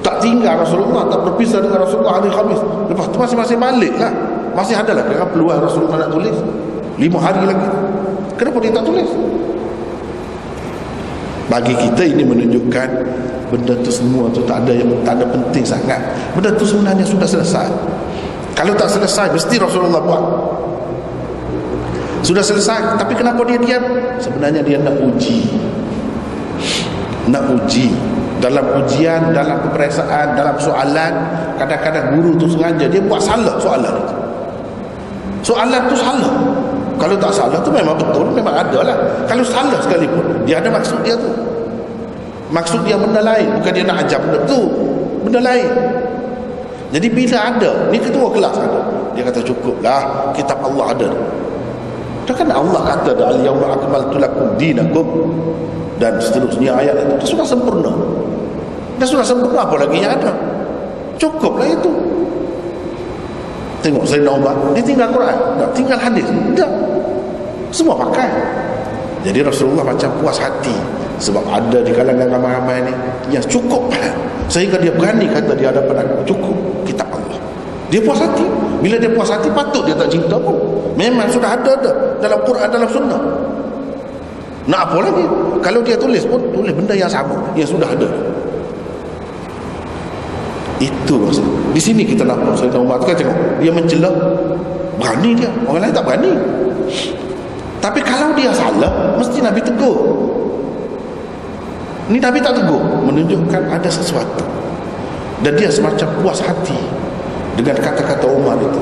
tak tinggal Rasulullah, tak berpisah dengan Rasulullah hari Khamis. Lepas tu masing-masing balik lah. Masih ada lah kerana peluang Rasulullah nak tulis lima hari lagi. Kenapa dia tak tulis? Bagi kita ini menunjukkan benda tu semua tu tak ada yang tak ada penting sangat. Benda tu sebenarnya sudah selesai. Kalau tak selesai, mesti Rasulullah buat. Sudah selesai, tapi kenapa dia diam? Sebenarnya dia nak uji. Nak uji. Dalam ujian, dalam peperiksaan, dalam soalan, kadang-kadang guru tu sengaja dia buat salah soalan itu. Soalan tu salah. Kalau tak salah tu memang betul, memang ada lah. Kalau salah sekalipun, dia ada maksud dia tu. Maksud dia benda lain, bukan dia nak ajar benda tu, benda lain. Jadi bila ada, ni ketua kelas ada, dia kata cukuplah kitab Allah ada. Dah kan Allah kata dah, al-yawma akmaltu lakum dinakum dan seterusnya ayat itu, dah sudah sempurna. Dah sudah sempurna, apa lagi yang ada? Cukuplah itu. Tengok Sayyidina Umar, dia tinggal Quran, tak tinggal hadis, tak, semua pakai. Jadi Rasulullah macam puas hati sebab ada di kalangan ramai-ramai ni yang cukup faham, sehingga dia berani kata di hadapan aku, cukup kitab Allah. Dia puas hati. Bila dia puas hati, patut dia tak cinta pun, memang sudah ada dah dalam Quran, dalam sunnah. Nak apa lagi? Kalau dia tulis pun tulis benda yang sama yang sudah ada. Itu maksud. Di sini kita nampak Sayyidina Umar tu kan, tengok dia mencela, berani dia, orang lain tak berani. Tapi kalau dia salah, mesti Nabi tegur. Ni Nabi tak tegur, menunjukkan ada sesuatu. Dan dia semacam puas hati dengan kata-kata Umar itu.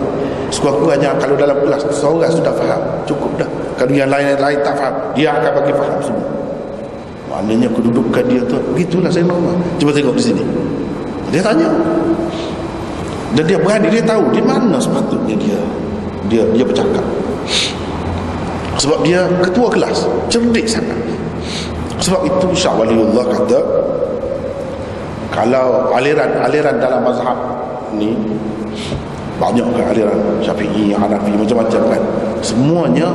Sekurang-kurangnya kalau dalam kelas seorang sudah faham, cukup dah. Kalau yang lain-lain tak faham, dia akan bagi faham semua. Maknanya kedudukan dia tu, begitulah Sayyidina Umar. Cuba tengok di sini, dia tanya dan dia berani, dia tahu di mana sepatutnya dia dia dia bercakap. Sebab dia ketua kelas, cerdik sangat. Sebab itu Syah Waliullah kata, kalau aliran-aliran dalam mazhab ni banyak kan, aliran Syafi'i, Hanafi, macam-macam kan, semuanya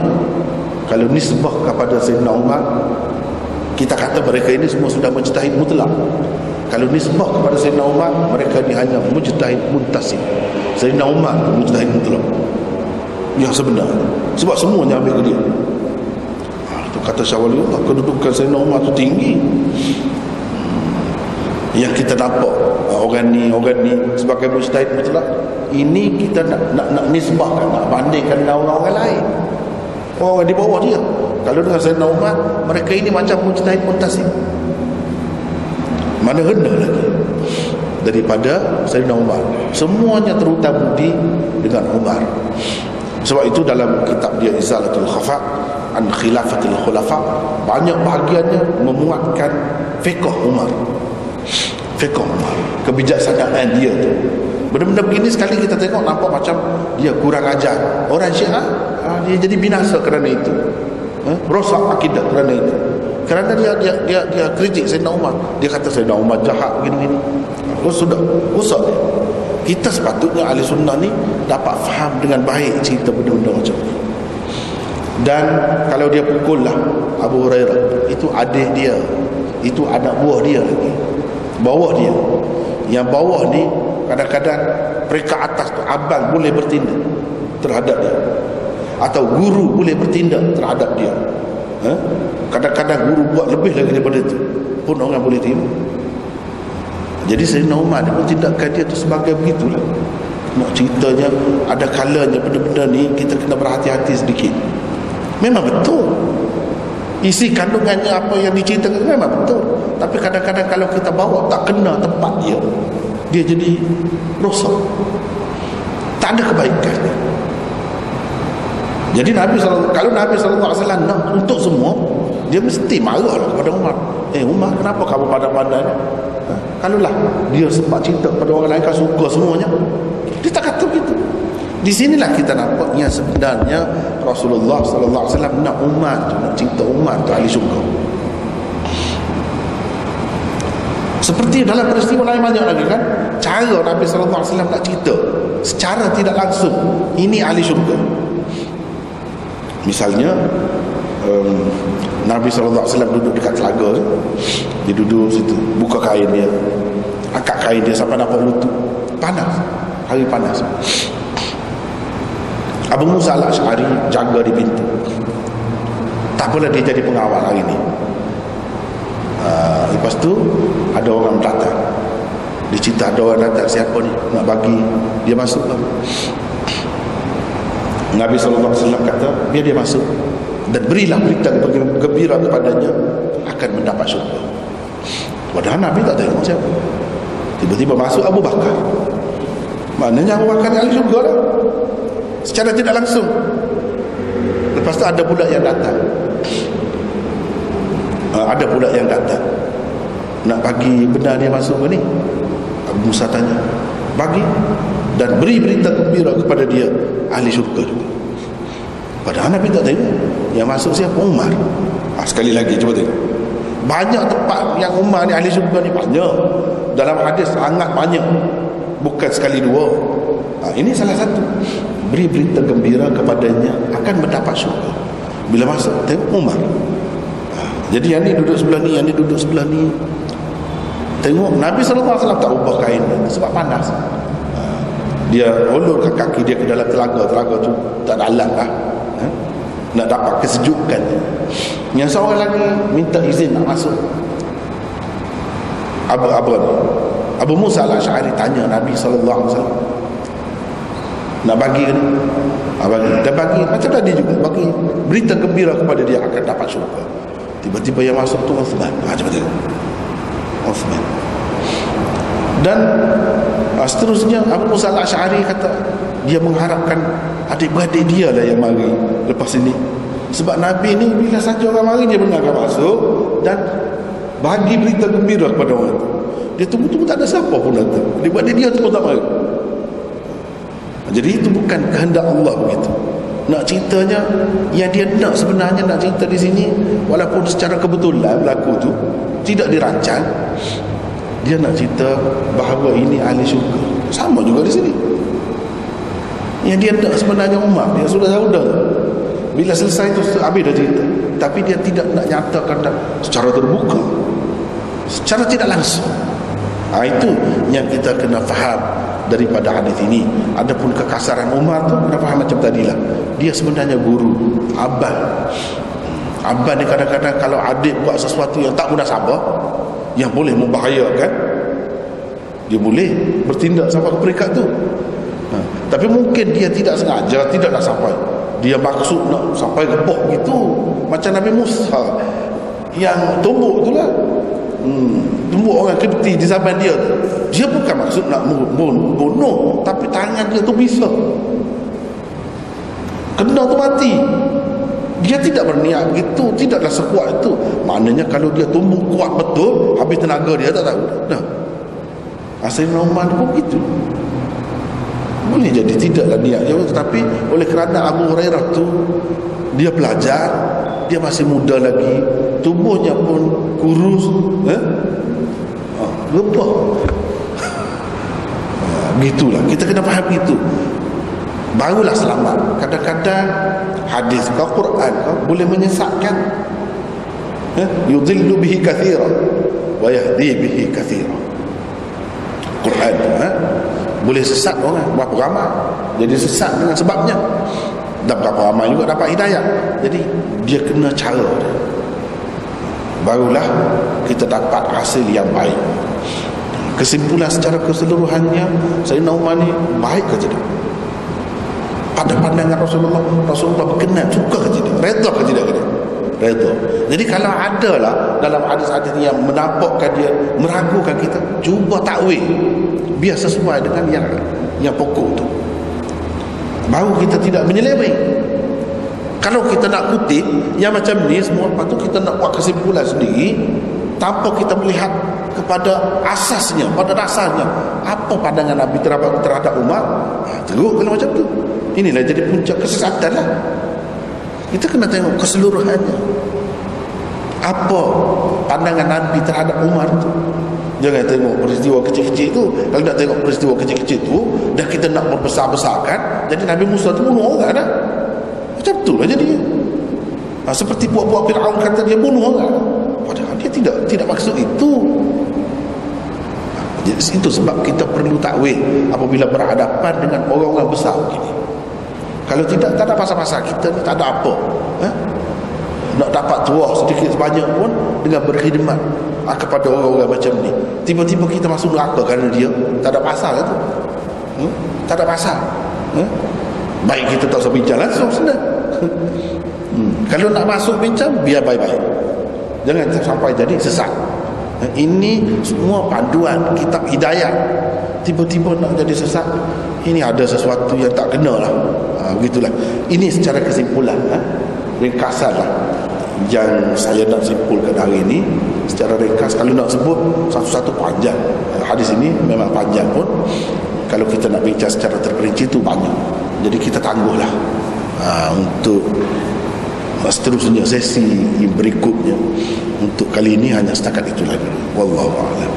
kalau nisbah kepada Sayyidina Umar, kita kata mereka ini semua sudah mujtahid mutlak. Kalau nisbah kepada Sayyidina Umar, mereka ni hanya mujtahid muntasib. Sayyidina Umar mujtahid mutlak yang sebenar, sebab semuanya ambil ke dia. Itu kata Syah Waliullah, kedudukan Sayyidina Umar tu tinggi. Yang kita nampak orang ni, orang ni sebagai mujtahid mutlak, ini kita nak, nak, nak nisbahkan, nak bandingkan dengan orang-orang lain. orang di bawah dia. Kalau dengan Sayyidina Umar, mereka ini macam mujtahid muntasib. Mana rendah lagi daripada Sayyidina Umar. Semuanya terutama di dengan Umar. Sebab itu dalam kitab dia Izalatul Khafa' an Khilafatil Khulafa' banyak bahagiannya memuatkan fiqh Umar. Fiqh Umar, kebijaksanaan dia tu. Benda-benda begini sekali kita tengok nampak macam dia kurang ajar. Orang Syiah dia jadi binasa kerana itu. Eh? Rosak akidah kerana itu. Kerana dia dia dia, dia kritik Sayyidina Umar. Dia kata Sayyidina Umar jahat begini-begini. Oh, sudah rosak dia. Kita sepatutnya ahli sunnah ni dapat faham dengan baik cerita benda-benda macam ni. Dan kalau dia pukul lah Abu Hurairah, itu adik dia, itu anak buah dia lagi, bawah dia. Yang bawah ni kadang-kadang mereka atas tu, abang boleh bertindak terhadap dia, atau guru boleh bertindak terhadap dia. Ha? Kadang-kadang guru buat lebih lagi daripada itu pun orang boleh terima. Jadi Sayyidina Umar dia pun tindakan dia tu sebagai begitulah. Nak ceritanya ada kalanya benda-benda ni kita kena berhati-hati sedikit. Memang betul isi kandungannya apa yang diceritakan, memang betul. Tapi kadang-kadang kalau kita bawa tak kena tempat dia, dia jadi rosak, tak ada kebaikan. Jadi Nabi sallallahu alaihi wasallam, kalau Nabi sallallahu alaihi wasallam nak untuk semua, dia mesti marahlah kepada Umar. Eh Umar, kenapa kamu pandai-pandai? Ha, kalau lah dia sempat cinta kepada orang lain, kan suka semuanya. Dia tak kata begitu. Di sinilah kita nampaknya sebenarnya Rasulullah sallallahu alaihi wasallam nak Umar tu, nak cinta Umar tu, ahli syurga. Seperti dalam peristiwa lain banyak lagi kan, cara Nabi sallallahu alaihi wasallam nak cerita secara tidak langsung, ini ahli syurga. Misalnya um, Nabi sallallahu alaihi wasallam duduk dekat telaga, dia duduk situ, buka kain dia, angkat kain dia sampai nampak lutut, panas, hari panas. Abu Musa Al-Asy'ari jaga di pintu, tak boleh dia jadi pengawal hari ni. Uh, lepas tu ada orang datang, dia cerita ada orang datang, siapa ni nak bagi dia masuk lah. Nabi sallallahu alaihi wasallam kata biar dia masuk dan berilah berita gembira kepadanya akan mendapat syurga. Padahal Nabi tak tengok siapa, tiba-tiba masuk Abu Bakar. Maknanya Abu Bakar ahli syurga lah secara tidak langsung. Lepas tu ada pula yang datang, ada pula yang datang nak bagi benda dia masuk ke ni. Abu Musa tanya, bagi dan beri berita gembira kepada dia, ahli syurga juga. Padahal Nabi tak tengok yang masuk siapa, Umar. Ah, sekali lagi cuba tengok, banyak tempat yang Umar ni ahli syurga ni banyak dalam hadis, sangat banyak, bukan sekali dua. Ah, ini salah satu, beri berita gembira kepadanya akan mendapat syurga. Bila masuk tengok Umar. Jadi yang ni duduk sebelah ni, yang ni duduk sebelah ni. Tengok Nabi sallallahu alaihi wasallam tak ubah kain sebab panas. Dia ulurkan kaki dia ke dalam telaga. Telaga tu tak ada alat lah, ha? Nak dapat kesejukan. Yang seorang lagi minta izin nak masuk. Abu, Abu, Abu Musa Al-Asy'ari tanya Nabi sallallahu alaihi wasallam nak bagi ni? Ha, bagi. Dan bagi macam tadi juga, bagi berita gembira kepada dia akan dapat syurga. Tiba-tiba yang masuk tu Uthman. Ha, cuba tengok Uthman. Dan ha, seterusnya Abu Musa Al-Asy'ari kata dia mengharapkan adik-beradik dia lah yang mari lepas ini. Sebab Nabi ni bila saja orang mari dia benar akan masuk dan bagi berita gembira kepada orang tu. Dia tunggu-tunggu tak ada siapa pun datang, adik-beradik dia tu pun tak mari. Jadi itu bukan kehendak Allah begitu. Nak ceritanya yang dia nak sebenarnya nak cerita di sini, walaupun secara kebetulan berlaku tu tidak dirancang, dia nak cerita bahawa ini ahli syurga. Sama juga di sini, yang dia nak sebenarnya Umar, dia sudah saudara. Bila selesai tu habis dah cerita, tapi dia tidak nak nyatakan secara terbuka, secara tidak langsung. Ha, itu yang kita kena faham daripada hadis ini. Adapun kekasaran Umar tu kena faham macam tadilah, dia sebenarnya guru, abang. Abang ni kadang-kadang kalau adik buat sesuatu yang tak munasabah, yang boleh membahayakan, dia boleh bertindak sampai ke peringkat tu. Ha, tapi mungkin dia tidak sengaja, tidak nak sampai, Dia maksud nak sampai gebok gitu, macam Nabi Musa yang tumbuk tu lah, hmm, tumbuk orang kedeti di zaman dia. Dia bukan maksud nak bunuh, tapi tangan dia tu bisa kena tu mati. Dia tidak berniat begitu, tidaklah sekuat itu. Maknanya kalau dia tumbuk kuat betul, habis tenaga dia tak tahu dah. Sayyidina Umar pun begitu. Boleh jadi tidaklah niat dia, tetapi oleh kerana Abu Hurairah tu dia pelajar, dia masih muda lagi, tubuhnya pun kurus, eh? Lebah. Begitulah, kita kena faham itu, barulah selamat. Kadang-kadang hadis ke Quran ke boleh menyesatkan. Ya, yudhillu bihi kathira wa yahdi bihi kathira. Quran tu ha? Boleh sesat orang, berapa ramai jadi sesat dengan sebabnya, dan berapa ramai juga dapat hidayah. Jadi dia kena cara dia, barulah kita dapat hasil yang baik. Kesimpulan secara keseluruhannya, Sayyidina Umar ni baik ke tidak? Pada pandangan Rasulullah, Rasulullah berkenan, suka ke tidak, reda ke tidak ke dia? Reda. Jadi kalau ada lah dalam hadis-hadis yang menampakkan dia, meragukan kita, cuba takwil, biar sesuai dengan yang yang pokok tu, baru kita tidak menyeleweng. Kalau kita nak kutip yang macam ni semua, lepas tu kita nak buat kesimpulan sendiri tanpa kita melihat kepada asasnya, pada dasarnya apa pandangan Nabi terhadap, terhadap umat. Teruk kalau macam tu. Inilah jadi puncak kesesatan lah. Kita kena tengok keseluruhannya, apa pandangan Nabi terhadap Umar tu. Jangan tengok peristiwa kecil-kecil tu. Kalau nak tengok peristiwa kecil-kecil tu, dah kita nak membesar-besarkan, jadi Nabi Musa tu bunuh orang dah, macam tu lah jadinya. Ha, seperti buat-buat Fir'aun kata dia bunuh orang, padahal dia tidak tidak maksud itu. Itu sebab kita perlu takwil apabila berhadapan dengan orang-orang besar begini. Kalau tidak, tak ada pasal-pasal. Kita ni tak ada apa, ha? Nak dapat tuah sedikit sebanyak pun dengan berkhidmat ha, kepada orang-orang macam ni. Tiba-tiba kita masuk neraka kerana dia, tak ada pasal lah tu, hmm? Tak ada pasal, hmm? Baik kita tak usah bincang langsung, senang. hmm. Kalau nak masuk bincang, biar baik-baik, jangan sampai jadi sesat. Ini semua panduan kitab hidayah. Tiba-tiba nak jadi sesat, ini ada sesuatu yang tak kena lah. Ha, begitulah. Ini secara kesimpulan, ha? Ringkasan lah yang saya nak simpulkan hari ini. Secara ringkas, kalau nak sebut satu-satu panjang, hadis ini memang panjang pun, kalau kita nak bincang secara terperinci tu banyak. Jadi kita tangguh lah ha, untuk seterusnya, sesi berikutnya. Untuk kali ini hanya setakat itu lagi. Wallahu a'lam.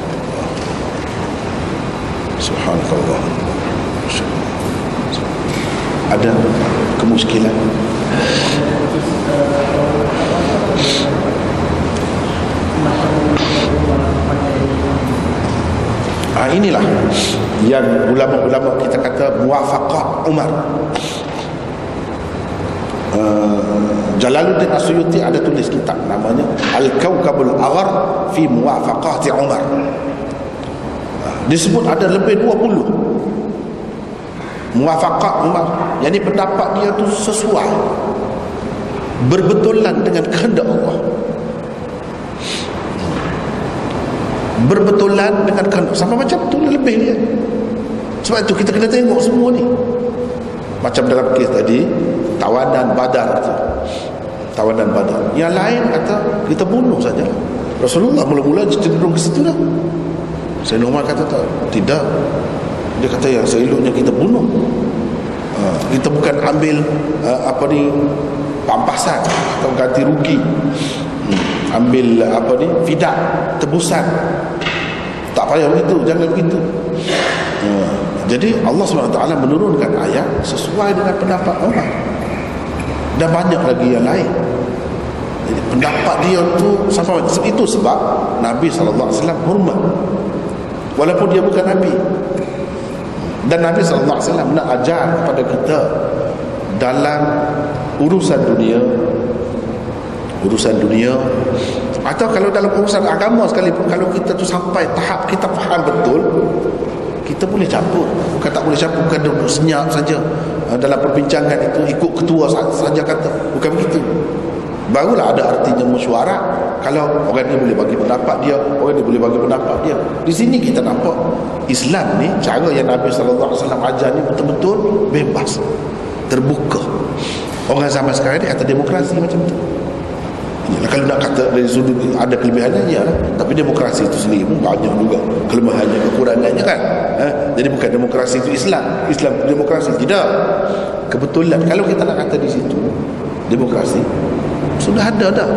Subhanallah. Ada kemuskilan? Ah, inilah yang ulama-ulama kita kata muwafaqah Umar. Jalaluddin As-Suyuti ada tulis kitab namanya Al-Kaukabul Aghar fi Muwafaqati Umar. Disebut ada lebih dua puluh muwafaqat Umar, yakni pendapat dia tu sesuai, berbetulan dengan kehendak Allah, berbetulan dengan kehendak. Sama macam tu lebih dia. Sebab itu kita kena tengok semua ni. Macam dalam kes tadi, tawanan Badar tu, tawanan Badar. Yang lain kata kita bunuh saja. Rasulullah mula-mula cenderung ke situ dah. Sayyidina Umar kata tak, tidak. Dia kata yang seeloknya kita bunuh. Ha, kita bukan ambil uh, apa ni pampasan atau ganti rugi, hmm, ambil uh, apa ni fidah, tebusan. Tak payah begitu, jangan begitu. Ha, jadi Allah subhanahu wa taala menurunkan ayat sesuai dengan pendapat Umar. Dan banyak lagi yang lain. Jadi pendapat dia tu sama. Itu sebab Nabi sallallahu alaihi wasallam hormat, walaupun dia bukan Nabi. Dan Nabi sallallahu alaihi wasallam nak ajar kepada kita dalam urusan dunia, urusan dunia, atau kalau dalam urusan agama sekalipun. Kalau kita tu sampai tahap kita faham betul, Kita boleh campur. Bukan tak boleh campur, bukan senyap saja dalam perbincangan itu, ikut ketua saja kata. Bukan begitu. Barulah ada artinya mesyuarat. Kalau orang ni boleh bagi pendapat dia, orang ni boleh bagi pendapat dia. Di sini kita nampak Islam ni, cara yang Nabi sallallahu alaihi wasallam ajar ni betul-betul bebas, terbuka. Orang zaman sekarang ni atas demokrasi macam tu. Yalah, kalau nak kata dari sudut ada kelebihannya, iyalah. Tapi demokrasi itu sendiri pun banyak juga kelemahannya, kekurangannya kan. Ha? Jadi bukan demokrasi itu Islam, Islam demokrasi, tidak. Kebetulan kalau kita nak kata di situ demokrasi, sudah ada dah.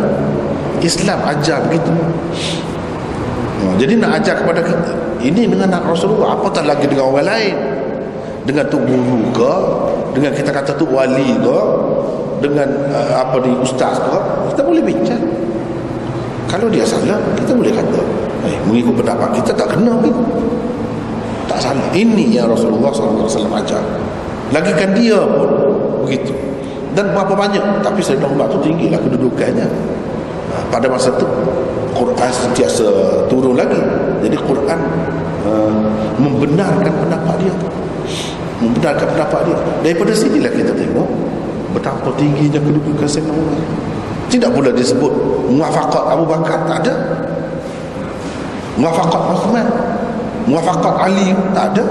Islam ajar begitu. Ha, jadi nak ajar kepada kita ini dengan nak Rasulullah, apatah lagi dengan orang lain. Dengan tu guru ke, dengan kita kata tu wali ke, dengan uh, apa ni ustaz ke, kita boleh bincang. Kalau dia salah, kita boleh kata eh, mengikut pendapat kita tak kena pun, tak salah. Ini yang Rasulullah sallallahu alaihi wasallam ajar. Lagikan dia pun begitu, dan berapa banyak. Tapi Sayyidina Umar tu tinggilah kedudukannya pada masa tu. Quran sentiasa turun lagi, jadi Quran uh, membenarkan pendapat dia, membenarkan pendapat dia. Daripada sinilah kita tengok betapa tingginya kedudukan Sayyidina Umar. Tidak boleh disebut muafakat Abu Bakar, tak ada. Muafakat Uthman, muafakat Ali, tak ada.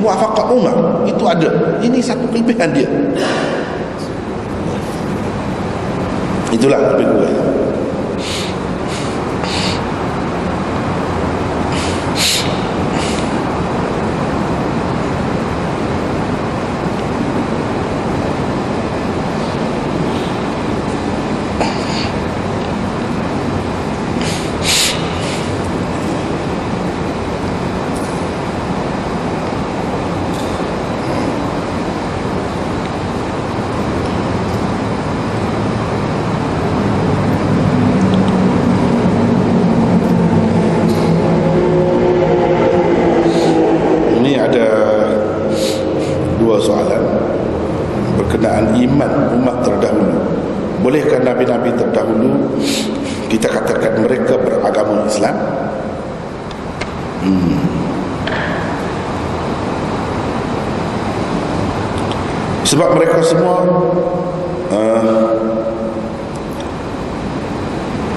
Muafakat Umar, itu ada. Ini satu kelebihan dia. Itulah lebih kurang. Sebab mereka semua uh,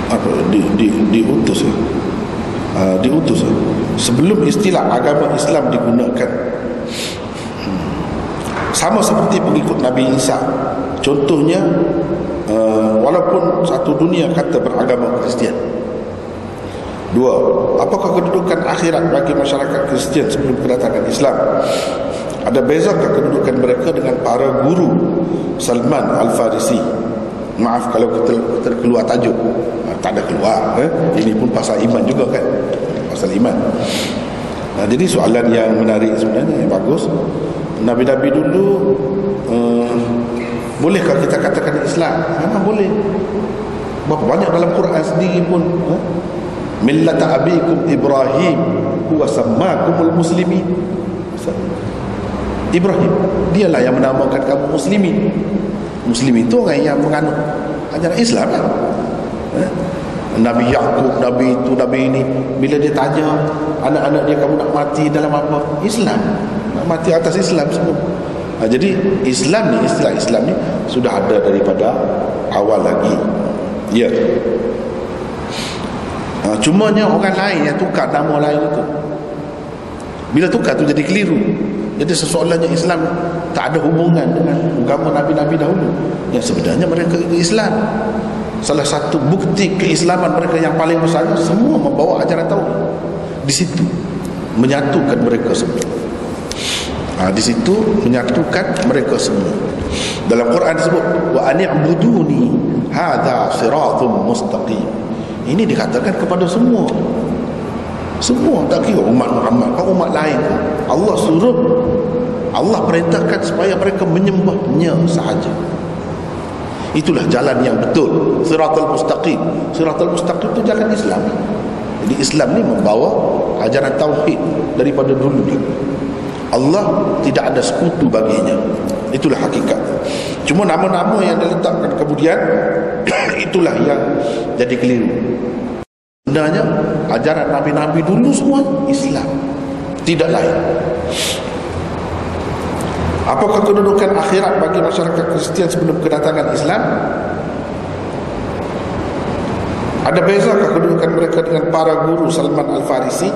apa, di, di, diutus uh, diutus sebelum istilah agama Islam digunakan. Sama seperti pengikut Nabi Isa contohnya, uh, walaupun satu dunia kata beragama Kristian. Dua, apakah kedudukan akhirat bagi masyarakat Kristian sebelum kedatangan Islam? Ada bezakah kedudukan mereka dengan para guru Salman Al-Farisi? Maaf kalau kita terkeluar tajuk. Tak ada keluar eh? Ini pun pasal iman juga kan, pasal iman. Nah, jadi soalan yang menarik sebenarnya, yang bagus. Nabi-nabi dulu um, bolehkah kita katakan Islam? Memang boleh. Berapa banyak dalam Quran sendiri pun eh? Millata abikum Ibrahim huwa sammakumul muslimin. Ibrahim, dialah yang menamakan kamu muslimin. Muslimin itu orang yang menganut ajaran Islam kan? Eh? Nabi Yaqub, Nabi itu, Nabi ini, bila dia tanya anak-anak dia, kamu nak mati dalam apa? Islam. Nak mati atas Islam semua. Ha, jadi Islam ni, istilah Islam ni sudah ada daripada awal lagi. Ya. Ha, cumanya orang lain yang tukar nama lain itu. Bila tukar tu jadi keliru. Jadi sesoalannya Islam tak ada hubungan dengan agama Nabi-Nabi dahulu, yang sebenarnya mereka Islam. Salah satu bukti keislaman mereka yang paling besar, semua membawa ajaran tauhid. Di situ menyatukan mereka semua. Ha, di situ menyatukan mereka semua. Dalam Quran disebut wa ani'buduni hadza siratum mustaqim. Ini dikatakan kepada semua. Semua, tak kira umat Muhammad atau umat lain. Allah suruh, Allah perintahkan supaya mereka menyembahnya sahaja. Itulah jalan yang betul, siratal mustaqim. Siratal mustaqim itu jalan Islam. Jadi Islam ni membawa ajaran tauhid daripada dulu. Allah tidak ada sekutu baginya. Itulah hakikat. Cuma nama-nama yang diletakkan kemudian itulah yang jadi keliru. Sebenarnya ajaran Nabi-Nabi dulu semua Islam. tidak lain. Apakah kedudukan akhirat bagi masyarakat Kristian sebelum kedatangan Islam? Ada bezakah kedudukan mereka dengan para guru Salman Al-Farisi?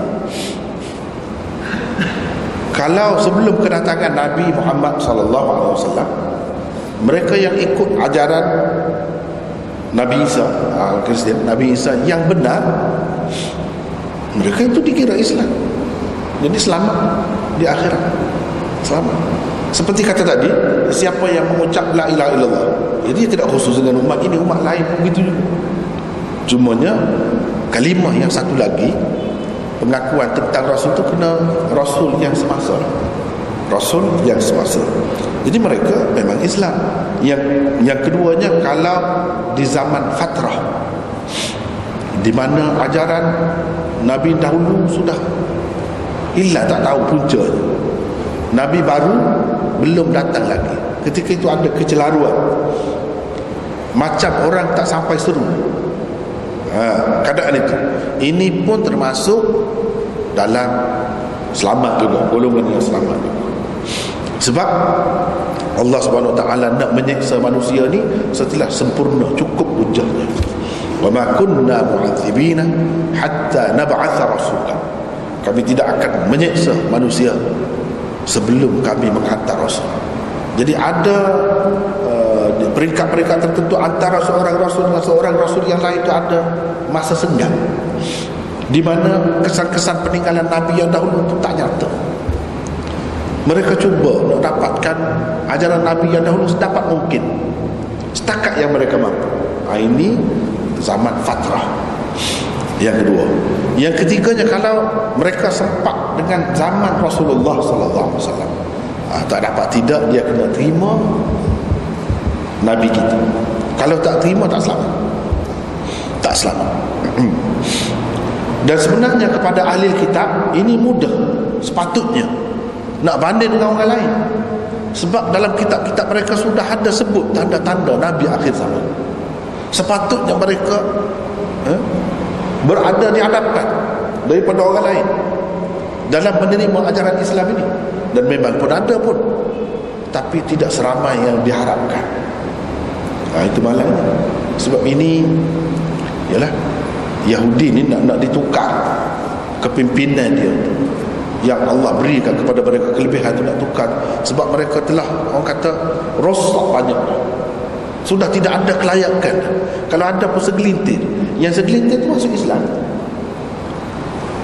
Kalau sebelum kedatangan Nabi Muhammad sallallahu alaihi wasallam, mereka yang ikut ajaran Nabi Isa, Kristian Nabi Isa yang benar, mereka itu dikira Islam. Jadi selamat di akhirat. Selamat. Seperti kata tadi, siapa yang mengucap la ilaha illallah. Jadi tidak khusus dengan umat ini, umat lain begitu juga. Cumanya kalimah yang satu lagi, pengakuan tentang Rasul tu kena Rasul yang semasa. Rasul yang semasa. Jadi mereka memang Islam. Yang yang keduanya, kalau di zaman fatrah di mana ajaran Nabi dahulu sudah hilang, tak tahu punca, Nabi baru belum datang lagi. Ketika itu ada kecelaruan, macam orang tak sampai seru. Ha, keadaan itu, ini pun termasuk dalam selamat juga, golongan yang selamat juga. Sebab Allah Subhanahu Wa Taala nak menyiksa manusia ni setelah sempurna, cukup hujahnya. Wa ma kunna mu'adzibina hatta nab'atha rasulah. Kami tidak akan menyiksa manusia sebelum kami menghantar rasul. Jadi ada peringkat-peringkat tertentu antara seorang rasul dengan seorang rasul yang lain itu ada masa senggang di mana kesan-kesan peninggalan Nabi yang dahulu itu tak nyata. Mereka cuba nak dapatkan ajaran Nabi yang dahulu sedapat mungkin, setakat yang mereka mampu. Nah, ini zaman fatrah yang kedua. Yang ketiganya, kalau mereka sempat dengan zaman Rasulullah sallallahu alaihi wasallam, tak dapat tidak, dia kena terima Nabi kita. Kalau tak terima, tak selamat. Tak selamat. Dan sebenarnya kepada ahli kitab ini mudah sepatutnya nak banding dengan orang lain, sebab dalam kitab-kitab mereka sudah ada sebut tanda-tanda Nabi akhir zaman. Sepatutnya mereka eh, berada dihadapkan daripada orang lain dalam menerima ajaran Islam ini. Dan memang pun ada pun, tapi tidak seramai yang diharapkan. Ha, itu malangnya. Sebab ini ialah Yahudi ni nak, nak ditukar kepimpinan dia yang Allah berikan kepada mereka, kelebihan tu nak tukar. Sebab mereka telah, orang kata, rosak banyak, sudah tidak ada kelayakan. Kalau ada pun segelintir, yang segelintir tu masuk Islam.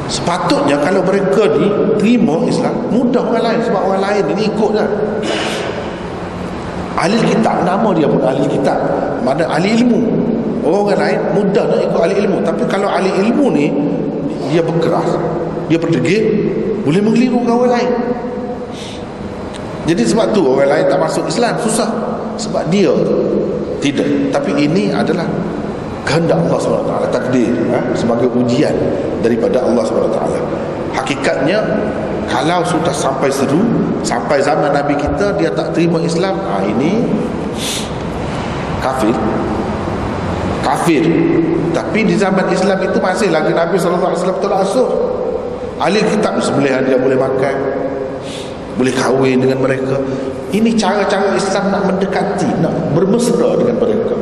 Sepatutnya kalau mereka ni terima Islam, mudah orang lain, sebab orang lain ni ikutlah. Ahli kitab, nama dia pun ahli kitab, mana ahli ilmu. Orang lain mudah nak ikut ahli ilmu. Tapi kalau ahli ilmu ni dia berkeras, dia berdegil, boleh mengeliru orang lain. Jadi sebab tu orang lain tak masuk Islam susah, sebab dia tidak. Tapi ini adalah kehendak Allah subhanahu wa taala, takdir, ha? Sebagai ujian daripada Allah subhanahu wa taala. Hakikatnya kalau sudah sampai seru, sampai zaman Nabi kita, dia tak terima Islam, ha, ini kafir. Kafir. Tapi di zaman Islam itu masih lagi Nabi sallallahu alaihi wasallam telah asuh ahli kitab, sembelihan dia boleh makan, boleh kahwin dengan mereka. Ini cara-cara Islam nak mendekati, nak bermesra dengan mereka.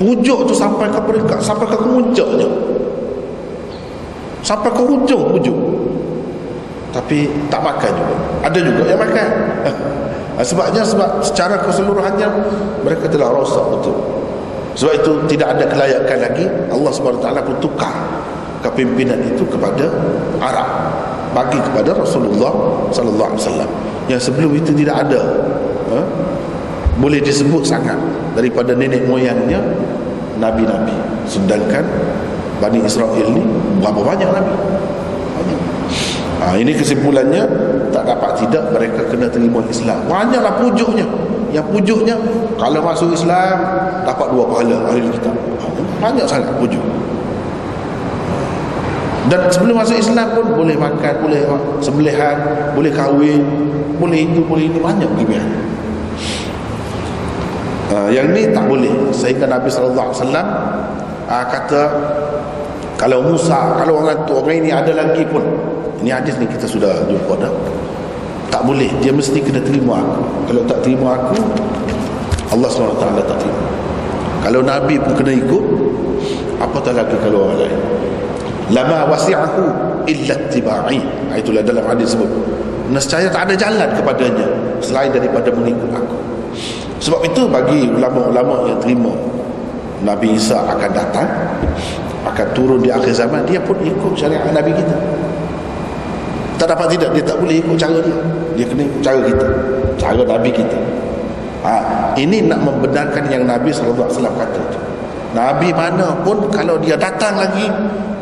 Ujuk tu sampai ke peringkat, sampai ke kemuncaknya, sampai ke hujung-hujung. Tapi tak makan juga. Ada juga yang makan. Sebabnya, sebab secara keseluruhannya mereka telah rosak betul. Sebab itu tidak ada kelayakan lagi. Allah subhanahu wa taala pun tukar kepimpinan itu kepada Arab, bagi kepada Rasulullah sallallahu alaihi wasallam. Yang sebelum itu tidak ada, ha? Boleh disebut sangat daripada nenek moyangnya nabi-nabi. Sedangkan Bani Israel ni berapa banyak nabi? Banyak. Ha, ini kesimpulannya, tak dapat tidak mereka kena terima Islam. Banyaklah pujuknya. Yang pujuknya kalau masuk Islam dapat dua pahala ahli kitab. Banyak sangat pujuk. Dan sebelum masuk Islam pun boleh makan, boleh sembelihan, boleh kahwin, boleh itu, boleh ini, banyak gimana. Uh, yang ni tak boleh. Sehingga Nabi sallallahu alaihi wasallam uh, kata Kalau Musa, kalau orang tu, orang ini ada lagi pun. Ini hadis ni kita sudah jumpa dah. Tak boleh, dia mesti kena terima aku. Kalau tak terima aku, Allah subhanahu wa taala tak terima. Kalau Nabi pun kena ikut, apatah lagi kalau orang lain. Lama wasi'ahu illa tiba'i. Itulah dalam hadis sebut. Nescaya tak ada jalan kepadanya selain daripada mengikut aku. Sebab itu bagi ulama-ulama yang terima Nabi Isa akan datang, akan turun di akhir zaman, dia pun ikut syariat Nabi kita. Tak dapat tidak, dia tak boleh ikut cara dia. Dia kena ikut cara kita, cara Nabi kita. Ha, ini nak membenarkan yang Nabi sallallahu alaihi wasallam kata itu. Nabi mana pun kalau dia datang lagi,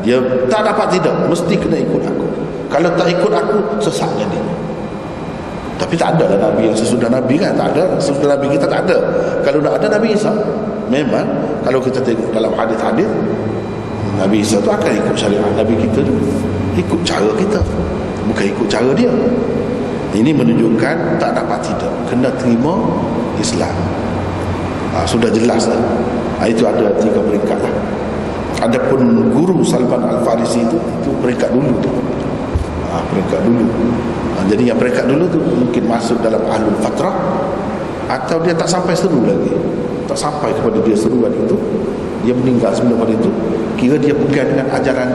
dia tak dapat tidak, mesti kena ikut aku. Kalau tak ikut aku, sesat jadi. Tapi tak ada lah Nabi yang sesudah Nabi kan, tak ada. Sesudah Nabi kita tak ada. Kalau nak ada Nabi Isa, memang kalau kita tengok dalam hadis-hadis, Nabi Isa tu akan ikut syariat Nabi kita tu, ikut cara kita, bukan ikut cara dia. Ini menunjukkan tak dapat tidak, kena terima Islam. Ha, sudah jelas lah. Ha, itu ada tiga peringkat lah. Adapun guru Salman Al-Farisi itu, itu peringkat dulu tu. Ha, peringkat dulu. Ha, jadi yang peringkat dulu tu mungkin masuk dalam Ahlul Fatrah, atau dia tak sampai seru lagi, tak sampai kepada dia seruan itu. Dia meninggal sebelum pada itu, kira dia pegang dengan ajaran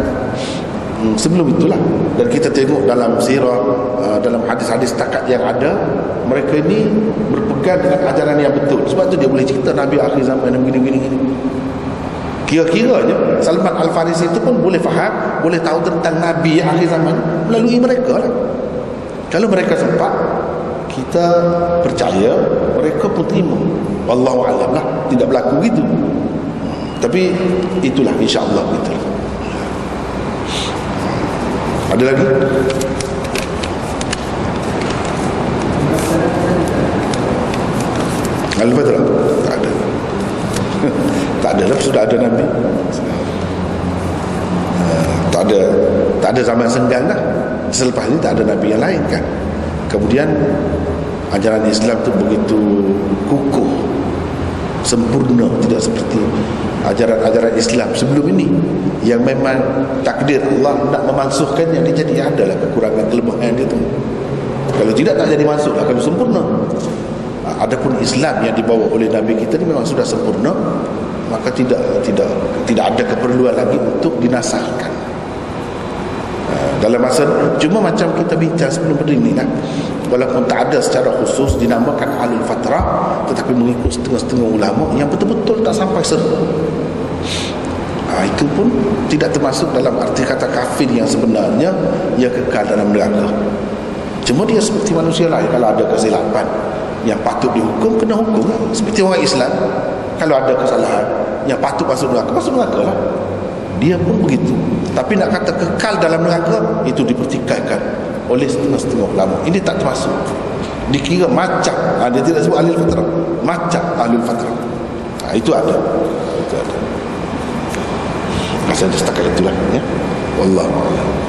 hmm, sebelum itulah. Dan kita tengok dalam sirah, uh, dalam hadis-hadis takat yang ada, mereka ini berpegang dengan ajaran yang betul. Sebab tu dia boleh cerita Nabi akhir zaman begini-begini. Kira-kiranya Salman Al-Farisi itu pun boleh faham, boleh tahu tentang Nabi akhir zaman melalui mereka lah. Kalau mereka sempat, kita percaya, mereka pun terima. Wallahu a'lam lah, tidak berlaku gitu. Tapi itulah insya-Allah kita. Ada lagi? Al-Fatrah? Tak ada. Tak ada lah, sudah ada Nabi. Tak ada, tak ada zaman senggang lah. Selepas ini tak ada Nabi yang lain kan. Kemudian ajaran Islam tu begitu kukuh, sempurna, tidak seperti ajaran-ajaran Islam sebelum ini yang memang takdir Allah nak memansuhkannya. Dia jadi adalah kekurangan, kelemahan dia tu. Kalau tidak, tak jadi mansuh, akan sempurna. Adapun Islam yang dibawa oleh Nabi kita ni memang sudah sempurna, maka tidak tidak tidak ada keperluan lagi untuk dinasahkan. Dalam masa, cuma macam kita bincang sebelum berdiri kan, walaupun tak ada secara khusus dinamakan Ahlul Fatrah, tetapi mengikut setengah-setengah ulama yang betul-betul tak sampai seru. Ha, itu pun tidak termasuk dalam arti kata kafir yang sebenarnya, yang kekal dalam neraka. Cuma dia seperti manusia lain, kalau ada kesilapan yang patut dihukum, kena hukum lah. Seperti orang Islam, kalau ada kesalahan yang patut masuk neraka, masuk neraka lah. Dia pun begitu. Tapi nak kata kekal dalam neraka, itu dipertikaikan oleh setengah-setengah ulama. Ini tak termasuk, dikira macam ha, dia tidak sebut Ahlul Fatrah, macam Ahlul Fatrah. Ha, itu ada, itu ada. Saya setakat itulah ya. Wallahu a'lam.